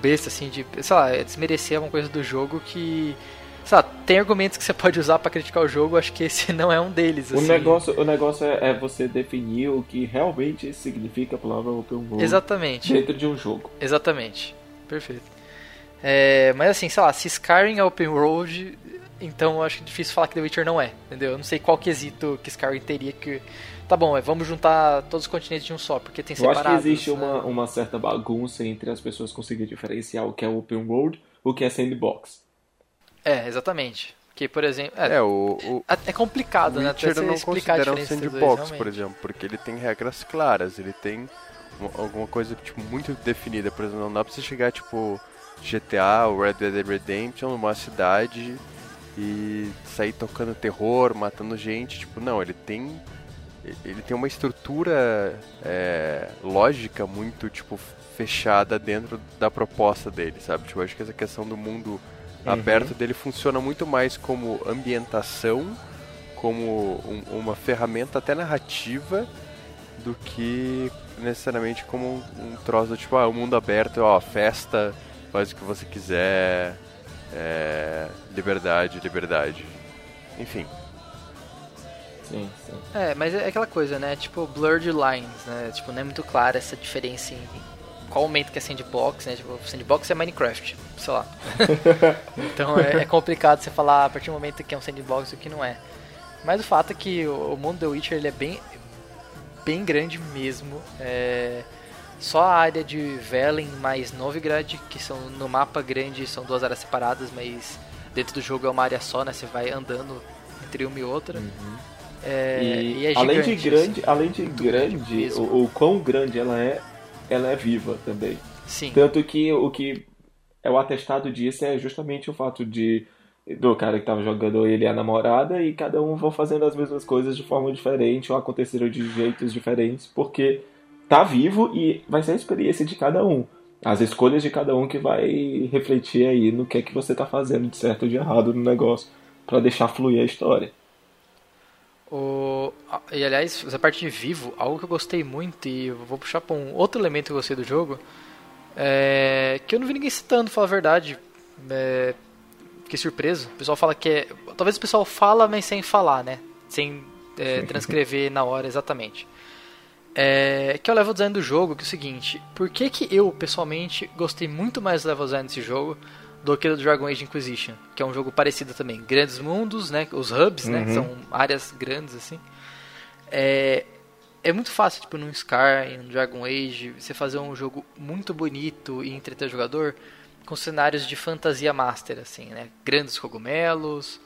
besta, assim, de, sei lá, desmerecer alguma coisa do jogo que, sei lá, tem argumentos que você pode usar pra criticar o jogo, acho que esse não é um deles, assim. O negócio é você definir o que realmente significa a palavra open world. Exatamente. Dentro de um jogo. Exatamente, perfeito. Mas assim, sei lá, se Skyrim é open world, então eu acho difícil falar que The Witcher não é, entendeu? Eu não sei qual quesito que Skyrim teria que... Tá bom, vamos juntar todos os continentes de um só, porque tem separados. Eu acho que existe, né, uma certa bagunça entre as pessoas conseguirem diferenciar o que é open world, o que é sandbox. Exatamente. Porque, por exemplo... é complicado, o né? Witcher não considera um sandbox, dois, por exemplo, porque ele tem regras claras, ele tem alguma coisa, tipo, muito definida. Por exemplo, não dá pra você chegar, tipo... GTA, o Red Dead Redemption, numa cidade e sair tocando terror, matando gente, tipo, não, ele tem uma estrutura lógica muito, tipo, fechada dentro da proposta dele, sabe? Tipo, eu acho que essa questão do mundo aberto dele funciona muito mais como ambientação, como uma ferramenta até narrativa, do que necessariamente como um troço, tipo, o mundo aberto, festa... Faz o que você quiser, liberdade. Enfim. Sim. Mas é aquela coisa, né? Tipo, blurred lines, né? Tipo, não é muito clara essa diferença em qual momento que é sandbox, né? Tipo, sandbox é Minecraft, sei lá. Então é complicado você falar a partir do momento que é um sandbox e o que não é. Mas o fato é que o mundo do Witcher, ele é bem, bem grande mesmo. Só a área de Velen mais Novigrad, que são no mapa grande, são duas áreas separadas, mas dentro do jogo é uma área só, né? Você vai andando entre uma e outra. E é além gigante, de grande, assim, além de grande o quão grande ela é viva também. Sim. Tanto que o que é o atestado disso é justamente o fato do cara que estava jogando, ele e a namorada, e cada um vão fazendo as mesmas coisas de forma diferente, ou aconteceram de jeitos diferentes, porque... tá vivo e vai ser a experiência de cada um. As escolhas de cada um que vai refletir aí no que é que você tá fazendo de certo ou de errado no negócio, pra deixar fluir a história. E aliás, essa parte de vivo, algo que eu gostei muito, e eu vou puxar pra um outro elemento que eu gostei do jogo, que eu não vi ninguém citando, falar a verdade. Fiquei surpreso. O pessoal fala que é... Talvez o pessoal fala, mas sem falar, né? Sem transcrever na hora exatamente. Que é o level design do jogo, que é o seguinte: por que eu, pessoalmente, gostei muito mais do level design desse jogo do que do Dragon Age Inquisition, que é um jogo parecido também, grandes mundos, né, os hubs, né, que são áreas grandes, assim, é muito fácil, tipo, num Skyrim, num Dragon Age, você fazer um jogo muito bonito e entreter o jogador com cenários de fantasia master, assim, né? Grandes cogumelos,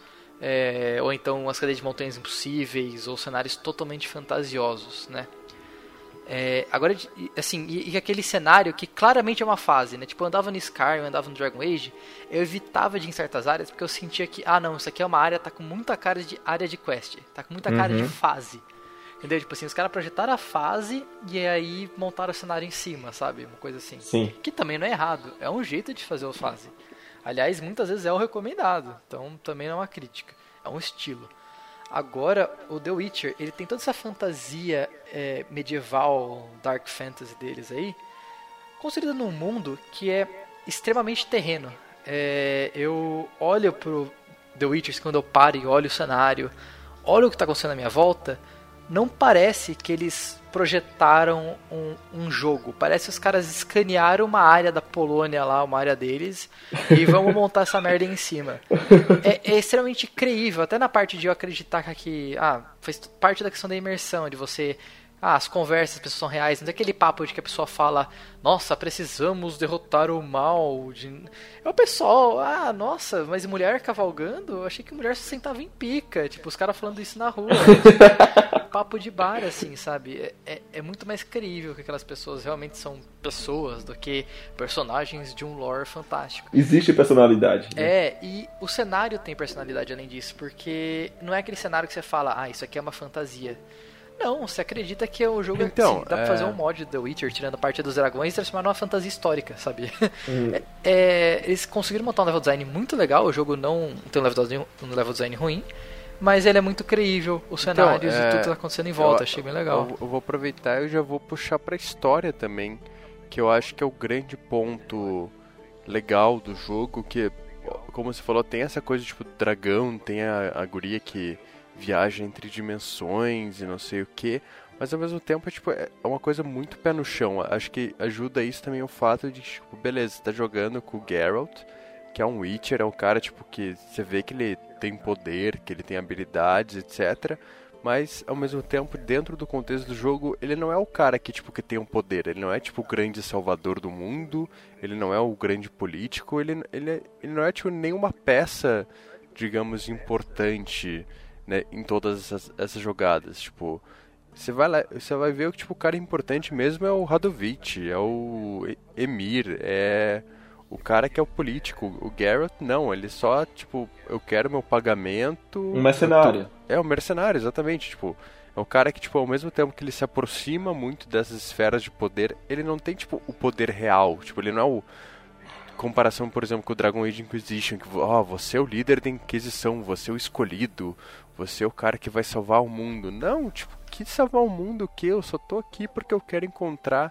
ou então as cadeias de montanhas impossíveis, ou cenários totalmente fantasiosos, né? Agora, assim, e aquele cenário que claramente é uma fase, né? Tipo, eu andava no Skyrim, eu andava no Dragon Age, eu evitava de ir em certas áreas porque eu sentia que, ah, não, isso aqui é uma área, tá com muita cara de área de quest, tá com muita cara de fase. Entendeu? Tipo assim, os caras projetaram a fase e aí montaram o cenário em cima, sabe? Uma coisa assim. Sim. Que também não é errado. É um jeito de fazer a fase. Aliás, muitas vezes é o recomendado. Então, também não é uma crítica. É um estilo. Agora, o The Witcher, ele tem toda essa fantasia medieval, dark fantasy deles aí, construída num mundo que é extremamente terreno. Eu olho pro The Witcher, quando eu paro e olho o cenário, olho o que tá acontecendo à minha volta, não parece que eles projetaram um jogo. Parece que os caras escanearam uma área da Polônia lá, uma área deles, e vamos montar essa merda em cima. É extremamente creível, até na parte de eu acreditar que faz parte da questão da imersão, de você... as conversas, as pessoas são reais, não é aquele papo de que a pessoa fala, nossa, precisamos derrotar o mal. É o pessoal, nossa, mas mulher cavalgando? Eu achei que mulher se sentava em pica, tipo, os caras falando isso na rua. Tipo, papo de bar, assim, sabe? É muito mais crível que aquelas pessoas realmente são pessoas do que personagens de um lore fantástico. Existe personalidade. Né? E o cenário tem personalidade além disso, porque não é aquele cenário que você fala, isso aqui é uma fantasia. Não, você acredita que o jogo então, assim, dá pra fazer um mod do The Witcher, tirando a parte dos dragões e transformar numa fantasia histórica, sabe? Eles conseguiram montar um level design muito legal, o jogo não tem um level design ruim, mas ele é muito creível, os cenários e tudo que tá acontecendo em volta, achei bem legal. Eu vou aproveitar e eu já vou puxar pra história também, que eu acho que é o grande ponto legal do jogo, que, como você falou, tem essa coisa tipo dragão, tem a guria que... viagem entre dimensões e não sei o que, mas ao mesmo tempo é uma coisa muito pé no chão. Acho que ajuda isso também o fato de beleza, você tá jogando com o Geralt, que é um Witcher, é um cara que você vê que ele tem poder, que ele tem habilidades, etc. Mas ao mesmo tempo, dentro do contexto do jogo, ele não é o cara que que tem um poder, ele não é o grande salvador do mundo, ele não é o grande político, ele não é nenhuma peça, digamos, importante, né, em todas essas jogadas. Você vai lá, você vai ver que o cara importante mesmo é o Radovic, é o Emhyr, é o cara que é o político. O Geralt não, ele só eu quero meu pagamento. Um mercenário. É um mercenário, exatamente. É um cara que ao mesmo tempo que ele se aproxima muito dessas esferas de poder, ele não tem o poder real. Ele não é o comparação, por exemplo, com o Dragon Age Inquisition, que você é o líder da Inquisição, você é o escolhido, você é o cara que vai salvar o mundo. Não, que salvar o mundo o quê? Eu só tô aqui porque eu quero encontrar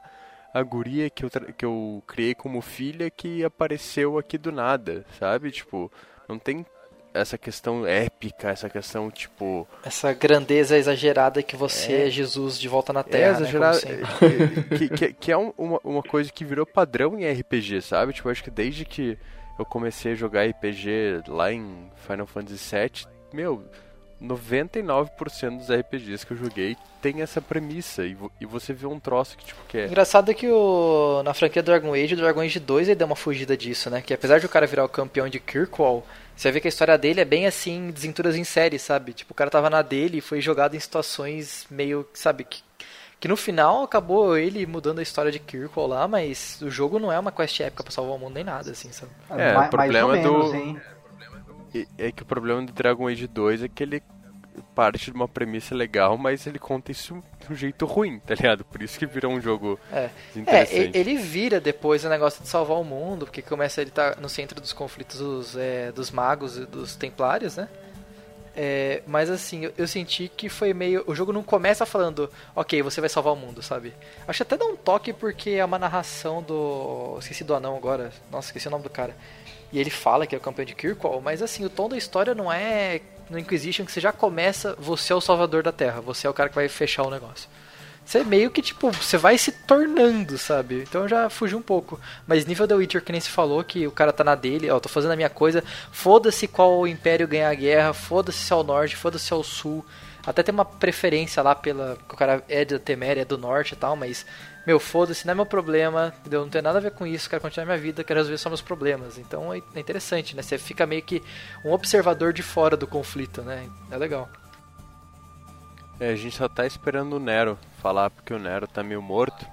a guria que eu criei como filha, que apareceu aqui do nada, sabe? Não tem essa questão épica, essa questão essa grandeza exagerada que você é Jesus de volta na Terra, exagerada, né? Que é uma coisa que virou padrão em RPG, sabe? Acho que desde que eu comecei a jogar RPG lá em Final Fantasy VII, 99% dos RPGs que eu joguei tem essa premissa, e você vê um troço que que é... Engraçado é que na franquia Dragon Age, o Dragon Age 2 ele deu uma fugida disso, né? Que apesar de o cara virar o campeão de Kirkwall, você vê que a história dele é bem assim, desventuras em série, sabe? O cara tava na dele e foi jogado em situações meio, sabe, que no final acabou ele mudando a história de Kirkwall lá, mas o jogo não é uma quest épica pra salvar o mundo nem nada, assim, sabe? O problema que o problema do Dragon Age 2 é que ele parte de uma premissa legal, mas ele conta isso de um jeito ruim, tá ligado? Por isso que virou um jogo interessante. Ele vira depois o negócio de salvar o mundo, porque começa ele tá no centro dos conflitos dos magos e dos templários, né? Mas assim, eu senti que foi meio... O jogo não começa falando, ok, você vai salvar o mundo, sabe? Acho que até dá um toque porque é uma narração do... Esqueci do anão agora. Nossa, esqueci o nome do cara. E ele fala que é o campeão de Kirkwall, mas assim, o tom da história não é no Inquisition que você já começa, você é o salvador da Terra, você é o cara que vai fechar o negócio. Você meio que, você vai se tornando, sabe? Então eu já fugi um pouco. Mas nível The Witcher, que nem se falou, que o cara tá na dele, tô fazendo a minha coisa, foda-se qual império ganhar a guerra, foda-se ao norte, foda-se ao sul. Até tem uma preferência lá pela... que o cara é da Temeria, é do norte e tal, mas... meu, foda-se, não é meu problema, entendeu? Não tem nada a ver com isso, quero continuar minha vida, quero resolver só meus problemas. Então é interessante, né? Você fica meio que um observador de fora do conflito, né? É legal. É, a gente só tá esperando o Nero falar, porque o Nero tá meio morto.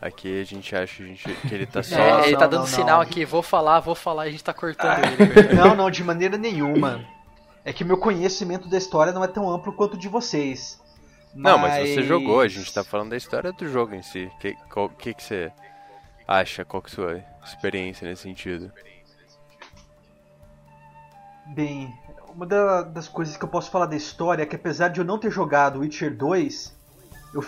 Aqui a gente acha que ele tá só... É, ele tá dando sinal aqui, vou falar, a gente tá cortando ele. Não, de maneira nenhuma. É que meu conhecimento da história não é tão amplo quanto o de vocês. Não, mas você jogou, a gente tá falando da história do jogo em si. O que você acha? Qual que é a sua experiência nesse sentido? Bem, uma das coisas que eu posso falar da história é que, apesar de eu não ter jogado Witcher 2, eu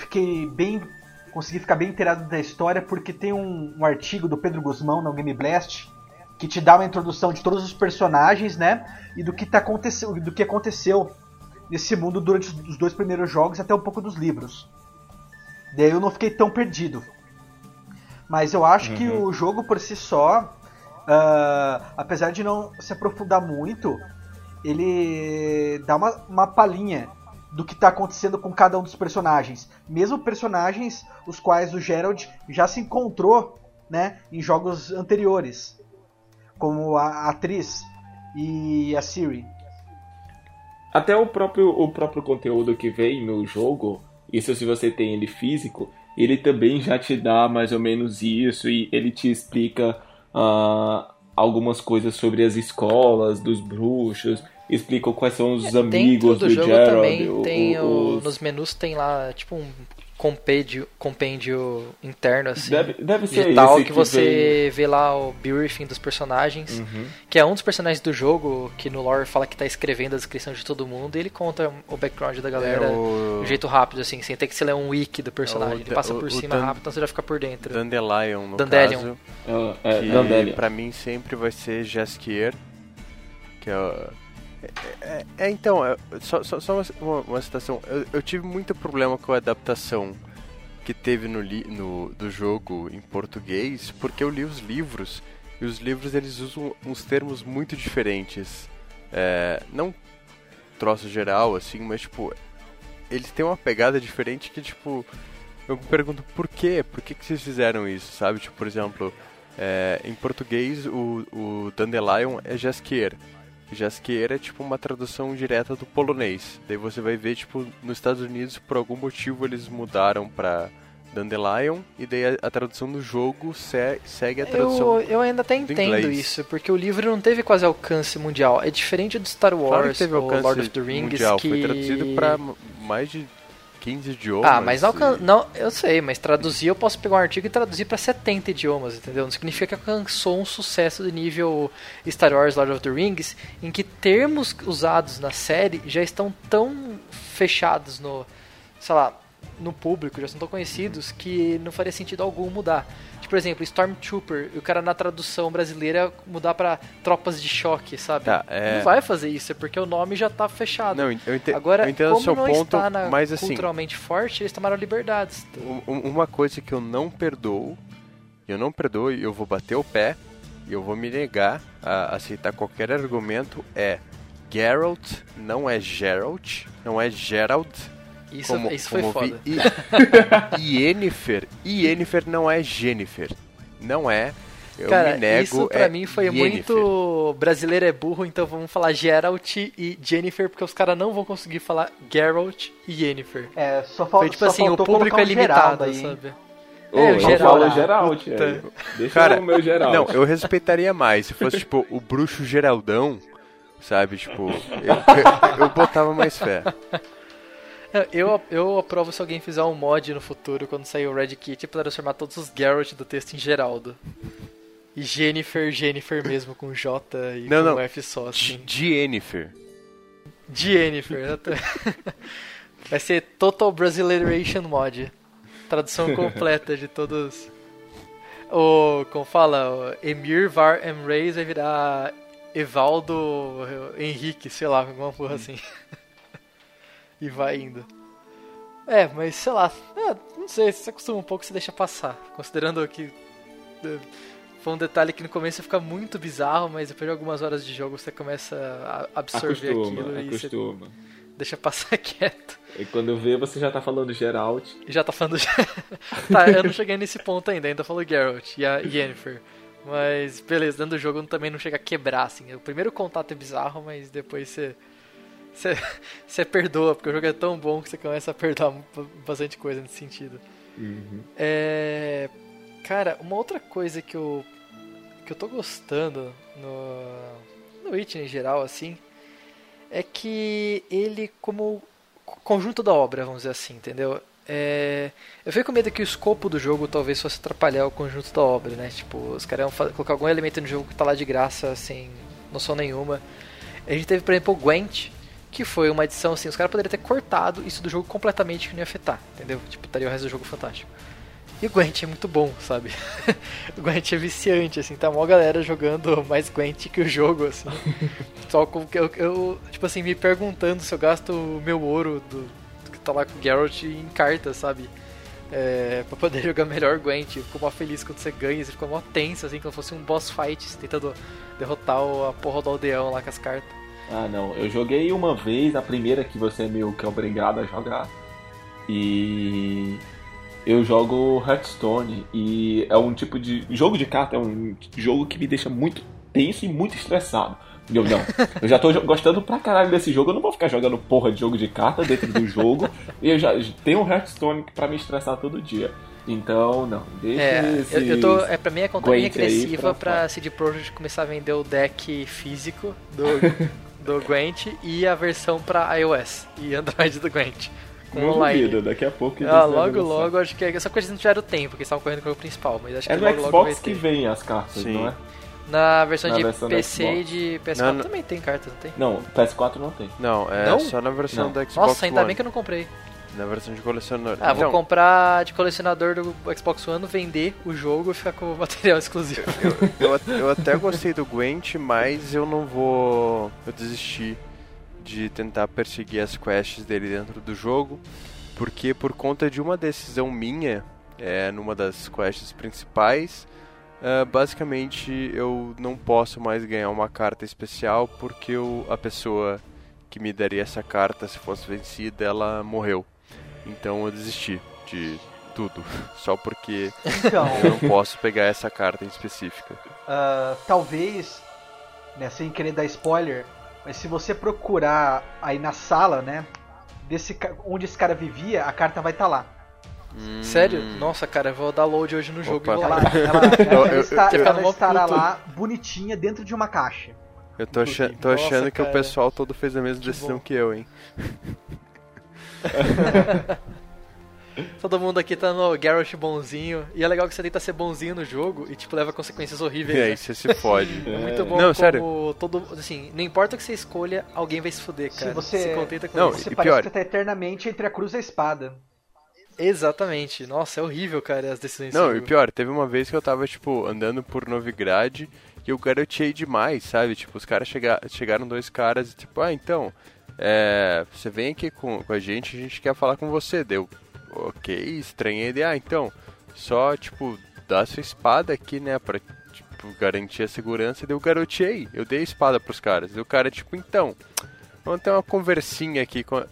consegui ficar bem inteirado da história, porque tem um artigo do Pedro Guzmão na Game Blast que te dá uma introdução de todos os personagens, né, e do que aconteceu nesse mundo durante os 2 primeiros jogos, até um pouco dos livros. Daí eu não fiquei tão perdido. Mas eu acho que o jogo por si só, apesar de não se aprofundar muito, ele dá uma palhinha do que está acontecendo com cada um dos personagens. Mesmo personagens os quais o Geralt já se encontrou, né, em jogos anteriores, como a Triss e a Ciri. Até o próprio conteúdo que vem no jogo, isso se você tem ele físico, ele também já te dá mais ou menos isso, e ele te explica algumas coisas sobre as escolas dos bruxos, explicam quais são os amigos do jogo Geralt. Também tem nos menus tem lá tipo um compêndio interno assim, deve ser digital, que você vê lá o briefing dos personagens, que é um dos personagens do jogo que no lore fala que tá escrevendo a descrição de todo mundo, e ele conta o background da galera de um jeito rápido, assim, sem ter que se ler um wiki do personagem, ele passa por cima rápido, então você já fica por dentro. Dandelion, no Dandelion. Caso, que pra mim sempre vai ser Jaskier, que é o... Então, só uma citação. Eu tive muito problema com a adaptação que teve do jogo em português, porque eu li os livros, e os livros eles usam uns termos muito diferentes. Não troço geral, assim, mas tipo, eles têm uma pegada diferente que, tipo, eu me pergunto por quê? Por que vocês fizeram isso, sabe? Tipo, por exemplo, em português o Dandelion é Jaskier. Jaskier é tipo uma tradução direta do polonês. Daí você vai ver, tipo, nos Estados Unidos, por algum motivo eles mudaram pra Dandelion, e daí a tradução do jogo segue a tradução. Eu ainda até entendo isso, porque o livro não teve quase alcance mundial. É diferente do Star Wars, claro, ou Lord of the Rings, mundial, que foi traduzido pra mais de 15 idiomas. Ah, mas não, eu sei, mas traduzir, eu posso pegar um artigo e traduzir pra 70 idiomas, entendeu? Não significa que alcançou um sucesso do nível Star Wars, Lord of the Rings, em que termos usados na série já estão tão fechados no público, já são tão conhecidos, que não faria sentido algum mudar. Tipo, por exemplo, Stormtrooper, o cara na tradução brasileira mudar pra tropas de choque, sabe? Tá, não vai fazer isso, é porque o nome já tá fechado. Não, agora, eu entendo como seu não ponto, está mas culturalmente assim, forte, eles tomaram liberdades. Uma coisa que eu não perdoo, e eu vou bater o pé, e eu vou me negar a aceitar qualquer argumento, é Geralt, não é Geralt, não é Geralt. Isso foi foda. Yennefer não é Jennifer. Não é. Eu me nego. Isso pra mim foi Yennefer. Muito... brasileiro é burro, então vamos falar Geralt e Jennifer, porque os caras não vão conseguir falar Geralt e Yennefer. Foi tipo assim, o público é limitado, aí, sabe? Eu falo Geralt. Deixa o meu Geralt. Não, eu respeitaria mais se fosse tipo o bruxo Geraldão, sabe? Tipo, eu botava mais fé. Eu aprovo se alguém fizer um mod no futuro, quando sair o Red Kit, para transformar todos os Geralt do texto em Geraldo. E Jennifer mesmo, com J e com F só. Assim. Jennifer. Vai ser Total Brasileiration Mod. Tradução completa de todos. Como fala? Emhyr, Var, Emreis vai virar Evaldo Henrique, sei lá, alguma porra assim. E vai indo. Mas sei lá. Não sei, se você acostuma um pouco, você deixa passar. Considerando que foi um detalhe que no começo fica muito bizarro, mas depois de algumas horas de jogo você começa a absorver aquilo. Acostuma. deixa passar quieto. E quando vê, você já tá falando Geralt. Já tá falando Geralt. Tá, eu não cheguei nesse ponto ainda falo Geralt e a Yennefer. Mas, beleza, dentro do jogo também não chega a quebrar, assim. O primeiro contato é bizarro, mas depois você perdoa, porque o jogo é tão bom que você começa a perdoar bastante coisa nesse sentido. Uhum. É, cara, uma outra coisa que eu tô gostando no Witcher em geral, assim, é que ele, como conjunto da obra, vamos dizer assim, entendeu? Eu fiquei com medo que o escopo do jogo talvez fosse atrapalhar o conjunto da obra, né? Tipo, os caras iam colocar algum elemento no jogo que tá lá de graça, sem noção nenhuma. A gente teve, por exemplo, o Gwent, que foi uma edição assim, os caras poderiam ter cortado isso do jogo completamente, que não ia afetar, entendeu? Tipo, estaria o resto do jogo fantástico. E o Gwent é muito bom, sabe? O Gwent é viciante, assim, tá mó galera jogando mais Gwent que o jogo, assim. Só com que eu, tipo assim, me perguntando se eu gasto o meu ouro do que tá lá com o Geralt em carta, sabe? Pra poder jogar melhor Gwent. Ficou mó feliz quando você ganha, você ficou mó tenso, assim, como se fosse um boss fight, você tentando derrotar a porra do aldeão lá com as cartas. Ah, não, eu joguei uma vez, a primeira que você é meio que obrigado a jogar. E... eu jogo Hearthstone e é um tipo de... jogo de carta é um jogo que me deixa muito tenso e muito estressado. Eu já tô gostando pra caralho desse jogo, eu não vou ficar jogando porra de jogo de carta dentro do jogo. E eu já tenho Hearthstone pra me estressar todo dia. Então, não, deixa esse... pra mim é contagem regressiva pra CD Projekt começar a vender o deck físico do Gwent e a versão pra iOS e Android do Gwent. Duvido, daqui a pouco... logo, acho que... Só porque eles não tiveram tempo, porque eles estavam correndo com o principal, mas acho que logo... É no Xbox que vem as cartas, Sim. Não é? Na versão de PC e de PS4 também tem cartas, não tem? Não, PS4 não tem. Não, é não? Só na versão do Xbox One. Nossa, ainda bem que eu não comprei. Na versão de colecionador. Ah, vou comprar de colecionador do Xbox One, vender o jogo e ficar com o material exclusivo. Eu até gostei do Gwent, mas eu não vou... Eu desisti de tentar perseguir as quests dele dentro do jogo, porque por conta de uma decisão minha, numa das quests principais, basicamente eu não posso mais ganhar uma carta especial, porque a pessoa que me daria essa carta, se fosse vencida, ela morreu. Então eu desisti de tudo, só porque eu não posso pegar essa carta em específica. Talvez, né, sem querer dar spoiler... Mas se você procurar aí na sala, né, onde esse cara vivia, a carta vai estar lá. Sério? Nossa, cara, eu vou dar download hoje no jogo e vou lá. Ela estará lá, bonitinha, dentro de uma caixa. Eu tô achando que o pessoal todo fez a mesma decisão que eu, hein. Todo mundo aqui tá no Geralt bonzinho. E é legal que você tenta ser bonzinho no jogo e, tipo, leva consequências horríveis. E aí, você se fode. É muito bom. Não, sério. Todo, assim, não importa o que você escolha, alguém vai se foder, cara. Se contenta com isso. Você parece que tá eternamente entre a cruz e a espada. Exatamente. Nossa, é horrível, cara, as decisões. Não, e pior, teve uma vez que eu tava, tipo, andando por Novigrad e eu garoteei demais, sabe? Tipo, os caras chegaram dois caras e, tipo, então, você vem aqui com a gente quer falar com você, deu. Ok, estranhei ele. Então, só, tipo, dá sua espada aqui, né, pra, tipo, garantir a segurança. Daí eu garoteei, eu dei a espada pros caras. E o cara, tipo, então, vamos ter uma conversinha aqui com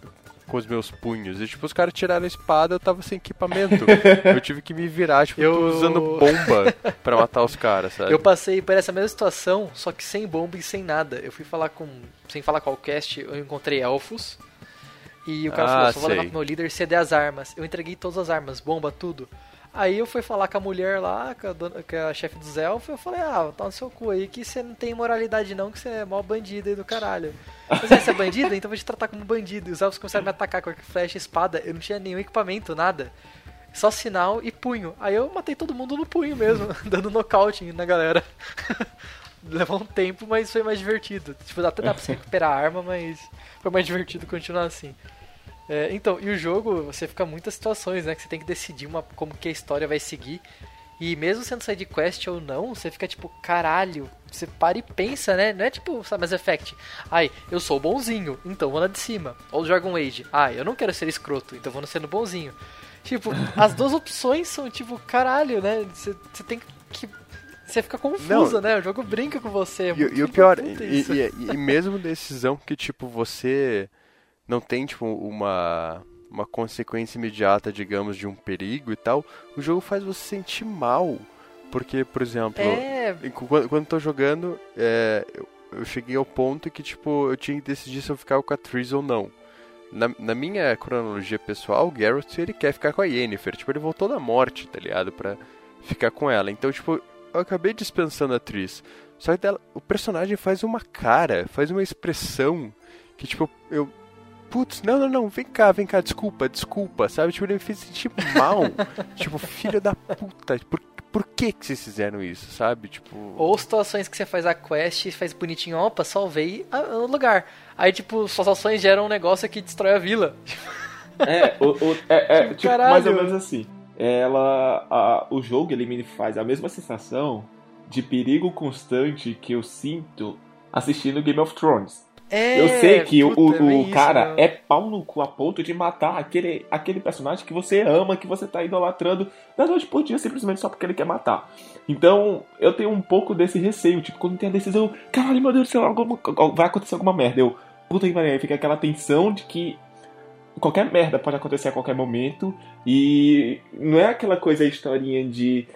os meus punhos. E, tipo, os caras tiraram a espada, eu tava sem equipamento. Eu tive que me virar, tipo, eu tô usando bomba pra matar os caras, sabe? Eu passei por essa mesma situação, só que sem bomba e sem nada. Eu fui falar sem falar qual cast, eu encontrei elfos. E o cara falou, só vou levar pro meu líder e ceder as armas. Eu entreguei todas as armas, bomba, tudo. Aí eu fui falar com a mulher lá, com a chefe dos elfos, eu falei, tá no seu cu aí que você não tem moralidade não, que você é mó bandido aí do caralho. Mas aí, você é bandido? Então eu vou te tratar como bandido. E os elfos começaram a me atacar com arco, flecha e espada, eu não tinha nenhum equipamento, nada. Só sinal e punho. Aí eu matei todo mundo no punho mesmo, dando nocaute na galera. Levou um tempo, mas foi mais divertido. Tipo, até dá pra você recuperar a arma, mas foi mais divertido continuar assim. Então, e o jogo, você fica em muitas situações, né? Que você tem que decidir como que a história vai seguir. E mesmo sendo side quest ou não, você fica tipo, caralho, você para e pensa, né? Não é tipo, sabe, Mass Effect. Ai, eu sou bonzinho, então vou na de cima. Ou Dragon Age. Eu não quero ser escroto, então vou sendo bonzinho. Tipo, as duas opções são tipo, caralho, né? Você tem que... Você fica confusa, né? O jogo brinca com você. E o pior, e mesmo decisão que, tipo, você não tem, tipo, uma consequência imediata, digamos, de um perigo e tal, o jogo faz você sentir mal. Porque, por exemplo, quando eu tô jogando, eu cheguei ao ponto que, tipo, eu tinha que decidir se eu ficava com a Triss ou não. Na minha cronologia pessoal, o Geralt, ele quer ficar com a Yennefer. Tipo, ele voltou da morte, tá ligado? Pra ficar com ela. Então, tipo, eu acabei dispensando a Triss. Só que o personagem faz uma cara, faz uma expressão que, tipo, eu... Putz, não, vem cá, desculpa, sabe? Tipo, ele me fez sentir mal. Tipo, filho da puta, por que vocês fizeram isso, sabe? Tipo... Ou situações que você faz a quest e faz bonitinho, opa, salvei o lugar. Aí, tipo, suas ações geram um negócio que destrói a vila. Tipo, mais ou menos assim. O jogo, ele me faz a mesma sensação de perigo constante que eu sinto assistindo Game of Thrones. Eu sei que o cara é pau no cu a ponto de matar aquele personagem que você ama, que você tá idolatrando da noite por dia, simplesmente só porque ele quer matar. Então, eu tenho um pouco desse receio. Tipo, quando tem a decisão, caralho, meu Deus do céu, vai acontecer alguma merda. Eu, puta que pariu, aí fica aquela tensão de que qualquer merda pode acontecer a qualquer momento. E não é aquela coisa, a historinha de...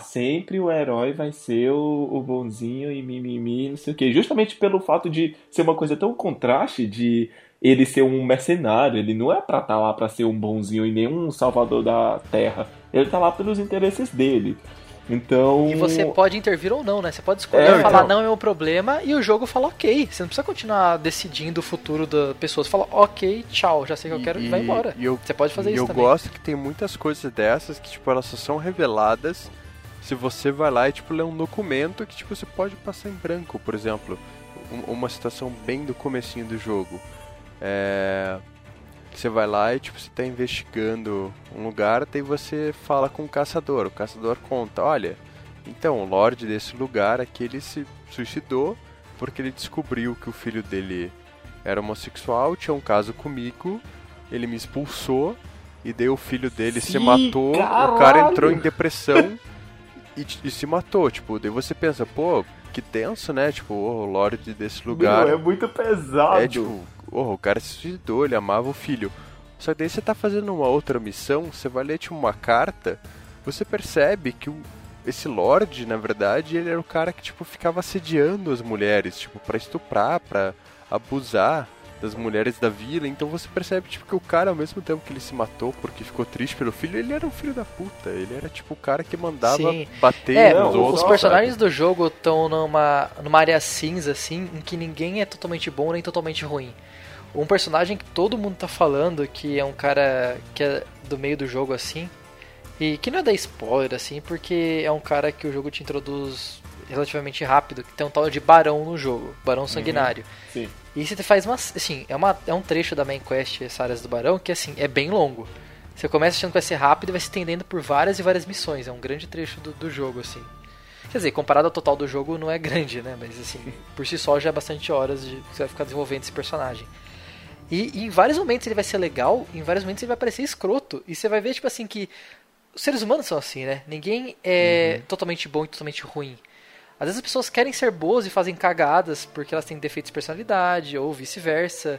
sempre o herói vai ser o bonzinho e mimimi, não sei o que. Justamente pelo fato de ser uma coisa tão contraste de ele ser um mercenário. Ele não é pra estar lá pra ser um bonzinho e nenhum salvador da terra. Ele tá lá pelos interesses dele. Então... E você pode intervir ou não, né? Você pode escolher falar, não é meu problema, e o jogo fala ok. Você não precisa continuar decidindo o futuro das pessoas. Fala ok, tchau, já sei que eu quero e vai embora. Você pode fazer isso também. Eu gosto que tem muitas coisas dessas que, tipo, elas só são reveladas se você vai lá e, tipo, lê um documento que, tipo, você pode passar em branco. Por exemplo, uma situação bem do comecinho do jogo. Você vai lá e, tipo, você tá investigando um lugar, daí você fala com o caçador conta, olha, então, o lorde desse lugar aqui, ele se suicidou porque ele descobriu que o filho dele era homossexual, tinha um caso comigo, ele me expulsou, e daí o filho dele se matou, caralho. O cara entrou em depressão e se matou, tipo, daí você pensa, pô, que tenso, né, tipo, o lorde desse lugar... Meu, é muito pesado! É, tipo... O cara se suicidou, ele amava o filho. Só que daí você tá fazendo uma outra missão, você vai ler, tipo, uma carta, você percebe que esse lorde, na verdade, ele era o cara que, tipo, ficava assediando as mulheres, tipo, pra estuprar, pra abusar das mulheres da vila. Então você percebe, tipo, que o cara, ao mesmo tempo que ele se matou porque ficou triste pelo filho, ele era um filho da puta. Ele era, tipo, o cara que mandava bater nos outros. Os personagens do jogo estão numa área cinza, assim, em que ninguém é totalmente bom nem totalmente ruim. Um personagem que todo mundo tá falando, que é um cara que é do meio do jogo, assim, e que não é da spoiler, assim, porque é um cara que o jogo te introduz relativamente rápido, que tem um tal de barão no jogo, barão sanguinário. Sim. E você faz uma, assim, é um trecho da main quest, essa área do barão, que, assim, é bem longo. Você começa achando que vai ser rápido e vai se estendendo por várias e várias missões, é um grande trecho do jogo, assim. Quer dizer, comparado ao total do jogo, não é grande, né, mas, assim, por si só já é bastante horas que você vai ficar desenvolvendo esse personagem. E em vários momentos ele vai ser legal, em vários momentos ele vai parecer escroto. E você vai ver, tipo assim, que os seres humanos são assim, né? Ninguém é totalmente bom e totalmente ruim. Às vezes as pessoas querem ser boas e fazem cagadas porque elas têm defeitos de personalidade, ou vice-versa.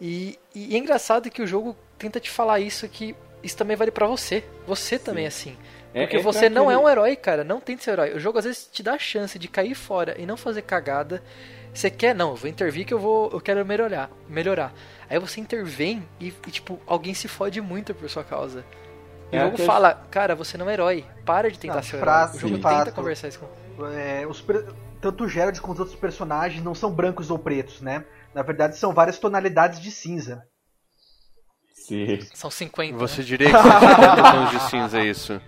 E é engraçado que o jogo tenta te falar isso, que isso também vale pra você. Você também é assim. Porque você não é um herói, cara. Não tente ser herói. O jogo às vezes te dá a chance de cair fora e não fazer cagada. Você quer, não, eu vou intervir que eu quero melhorar. Aí você intervém e, tipo, alguém se fode muito por sua causa. E o jogo fala, cara, você não é herói, para de tentar ser herói. O jogo tenta conversar isso com... tanto o Geralt quanto os outros personagens não são brancos ou pretos, né? Na verdade, são várias tonalidades de cinza. Sim. São 50, Você diria que são 50 tons de cinza, isso.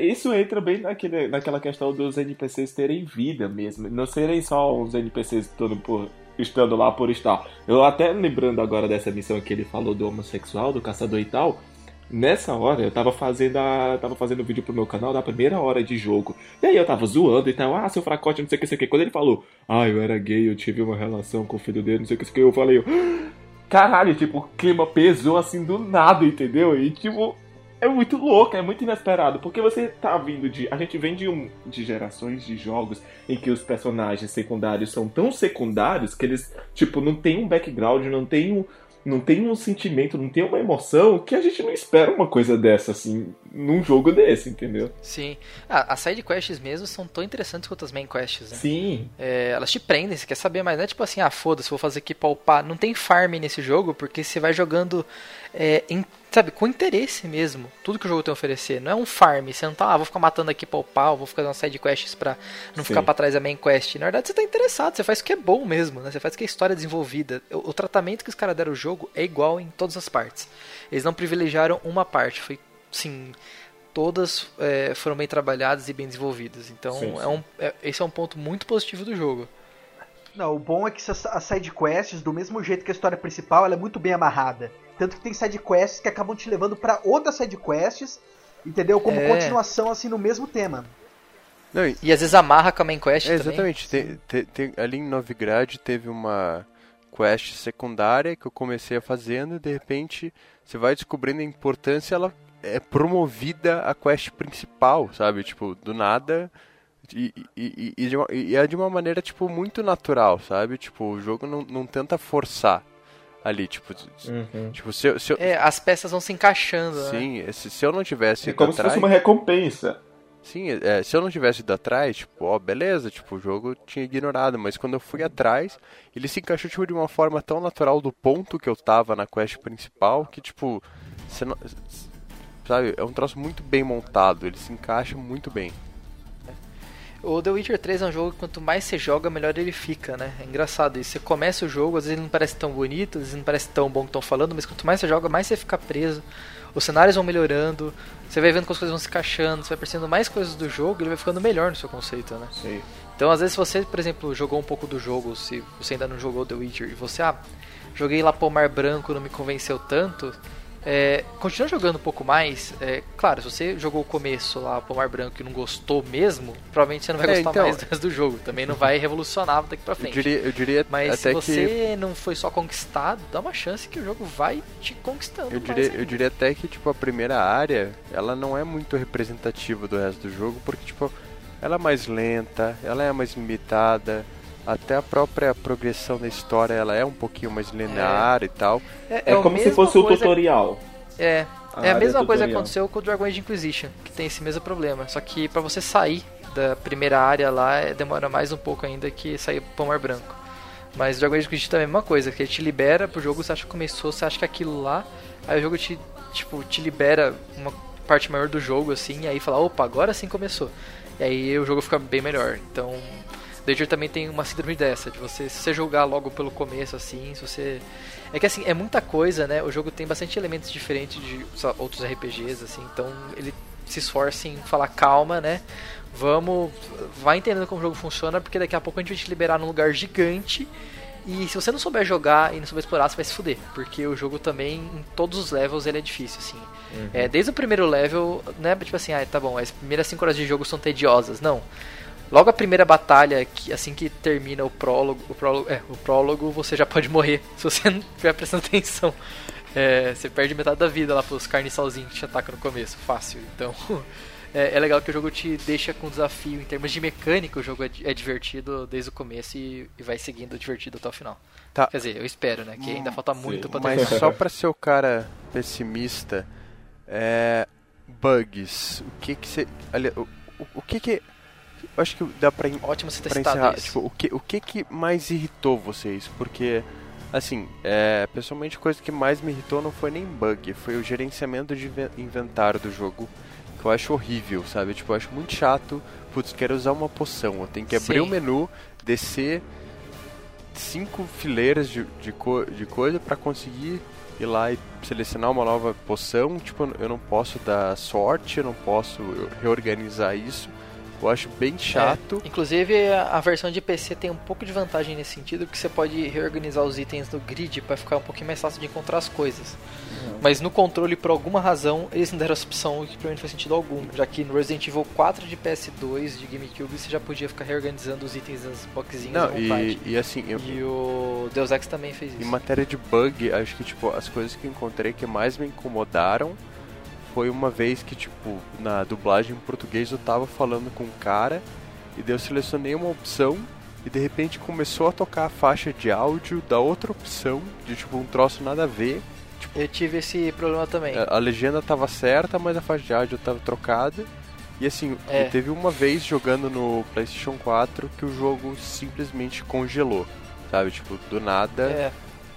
Isso entra bem naquela questão dos NPCs terem vida mesmo, não serem só uns NPCs estando lá por estar. Eu até lembrando agora dessa missão que ele falou do homossexual, do caçador e tal, nessa hora eu tava fazendo vídeo pro meu canal da primeira hora de jogo, e aí eu tava zoando e tal, seu fracote, não sei o que, sei o que. Quando ele falou, eu era gay, eu tive uma relação com o filho dele, não sei o que, sei o que, eu falei, caralho, tipo, o clima pesou assim do nada, entendeu? E tipo... é muito louco, é muito inesperado, porque você tá vindo de... A gente vem de gerações de jogos em que os personagens secundários são tão secundários que eles, tipo, não tem um background, não tem um sentimento, não tem uma emoção, que a gente não espera uma coisa dessa, assim, num jogo desse, entendeu? Sim. Ah, as side quests mesmo são tão interessantes quanto as main quests, né? Sim. É, elas te prendem, você quer saber, mas não é tipo assim, ah, foda-se, vou fazer aqui pra upar. Não tem farm nesse jogo, porque você vai jogando, sabe, com interesse mesmo, tudo que o jogo tem a oferecer. Não é um farm, você não tá, ah, vou ficar matando aqui pra upar, vou ficar dando side quests pra não ficar pra trás da main quest. Na verdade, você tá interessado, você faz o que é bom mesmo, né? Você faz o que é história desenvolvida. O tratamento que os caras deram ao jogo é igual em todas as partes. Eles não privilegiaram uma parte, foi, sim, todas foram bem trabalhadas e bem desenvolvidas. Então, sim. Esse é um ponto muito positivo do jogo. Não, o bom é que as side quests, do mesmo jeito que a história principal, ela é muito bem amarrada. Tanto que tem sidequests que acabam te levando pra outras sidequests, entendeu? Como continuação, assim, no mesmo tema. Não, e às vezes amarra com a main quest também. Exatamente. Tem, ali em Novigrad teve uma quest secundária que eu comecei fazendo e, de repente, você vai descobrindo a importância, ela é promovida a quest principal, sabe? Tipo, do nada... E é de uma maneira, tipo, muito natural, sabe? Tipo, o jogo não tenta forçar. Ali, tipo... Uhum. Tipo se eu... as peças vão se encaixando, sim, né? Se eu não tivesse ido atrás... É como se fosse uma recompensa. Sim, se eu não tivesse ido atrás, tipo, ó, beleza, tipo, o jogo tinha ignorado, mas quando eu fui atrás, ele se encaixou, tipo, de uma forma tão natural do ponto que eu tava na quest principal, que, tipo, você não... Sabe, é um troço muito bem montado, ele se encaixa muito bem. O The Witcher 3 é um jogo que quanto mais você joga, melhor ele fica, né? É engraçado isso. Você começa o jogo, às vezes ele não parece tão bonito, às vezes não parece tão bom que estão falando, mas quanto mais você joga, mais você fica preso. Os cenários vão melhorando, você vai vendo que as coisas vão se encaixando, você vai percebendo mais coisas do jogo e ele vai ficando melhor no seu conceito, né? Sim. Então, às vezes, se você, por exemplo, jogou um pouco do jogo, se você ainda não jogou The Witcher, e você, joguei lá Pomar Branco, não me convenceu tanto... continua jogando um pouco mais, claro, se você jogou o começo lá, o Pomar Branco, e não gostou mesmo, provavelmente você não vai gostar então... mais do resto do jogo, também não vai revolucionar daqui pra frente. Eu diria mas até se você não foi só conquistado, dá uma chance que o jogo vai te conquistando. Eu diria até que, tipo, a primeira área, ela não é muito representativa do resto do jogo, porque, tipo, ela é mais lenta, ela é mais limitada. Até a própria progressão da história, ela é um pouquinho mais linear e tal. É como se fosse o tutorial. É a mesma coisa que aconteceu com o Dragon Age Inquisition, que tem esse mesmo problema. Só que pra você sair da primeira área lá, demora mais um pouco ainda que sair pro Pomar Branco. Mas o Dragon Age Inquisition também é a mesma coisa, que ele te libera pro jogo, você acha que começou, você acha que aquilo lá... Aí o jogo te libera uma parte maior do jogo, assim, e aí fala, opa, agora sim começou. E aí o jogo fica bem melhor, então... The Witcher também tem uma síndrome dessa, de você, se você jogar logo pelo começo, assim, se você... É que, assim, é muita coisa, né? O jogo tem bastante elementos diferentes de outros RPGs, assim, então ele se esforça em falar, calma, né? Vai entendendo como o jogo funciona, porque daqui a pouco a gente vai te liberar num lugar gigante, e se você não souber jogar e não souber explorar, você vai se fuder, porque o jogo também, em todos os levels, ele é difícil, assim. Uhum. Desde o primeiro level, né? Tipo assim, tá bom, as primeiras 5 horas de jogo são tediosas. Não. Logo a primeira batalha, assim que termina o prólogo, você já pode morrer, se você não estiver prestando atenção. Você perde metade da vida lá pros carniçalzinhos que te atacam no começo, fácil. Então, é legal que o jogo te deixa com desafio. Em termos de mecânica, o jogo é divertido desde o começo e vai seguindo divertido até o final. Tá. Quer dizer, eu espero, né, que ainda falta muito pra terminar. Mas só pra ser o cara pessimista, bugs, o que que você... O que que... Eu acho que dá pra encerrar, tipo, o que mais irritou vocês? Porque, assim, pessoalmente a coisa que mais me irritou não foi nem bug, foi o gerenciamento de inventário do jogo, que eu acho horrível, sabe? Tipo, eu acho muito chato, putz, quero usar uma poção, eu tenho que abrir o menu, descer 5 fileiras de coisa pra conseguir ir lá e selecionar uma nova poção, tipo, eu não posso dar sorte, eu não posso reorganizar isso. Eu acho bem chato. Inclusive, a versão de PC tem um pouco de vantagem nesse sentido, porque você pode reorganizar os itens do grid para ficar um pouquinho mais fácil de encontrar as coisas. Mas no controle, por alguma razão, eles não deram essa opção, o que pra mim não faz sentido algum. Já que no Resident Evil 4 de PS2, de GameCube, você já podia ficar reorganizando os itens das boxinhas à vontade. E assim, e o Deus Ex também fez isso. Em matéria de bug, acho que tipo as coisas que eu encontrei que mais me incomodaram foi uma vez que, tipo, na dublagem em português eu tava falando com um cara e daí eu selecionei uma opção e de repente começou a tocar a faixa de áudio da outra opção, de tipo um troço nada a ver. Tipo, eu tive esse problema também. A legenda tava certa, mas a faixa de áudio tava trocada. E assim, teve uma vez jogando no PlayStation 4 que o jogo simplesmente congelou, sabe? Tipo, do nada...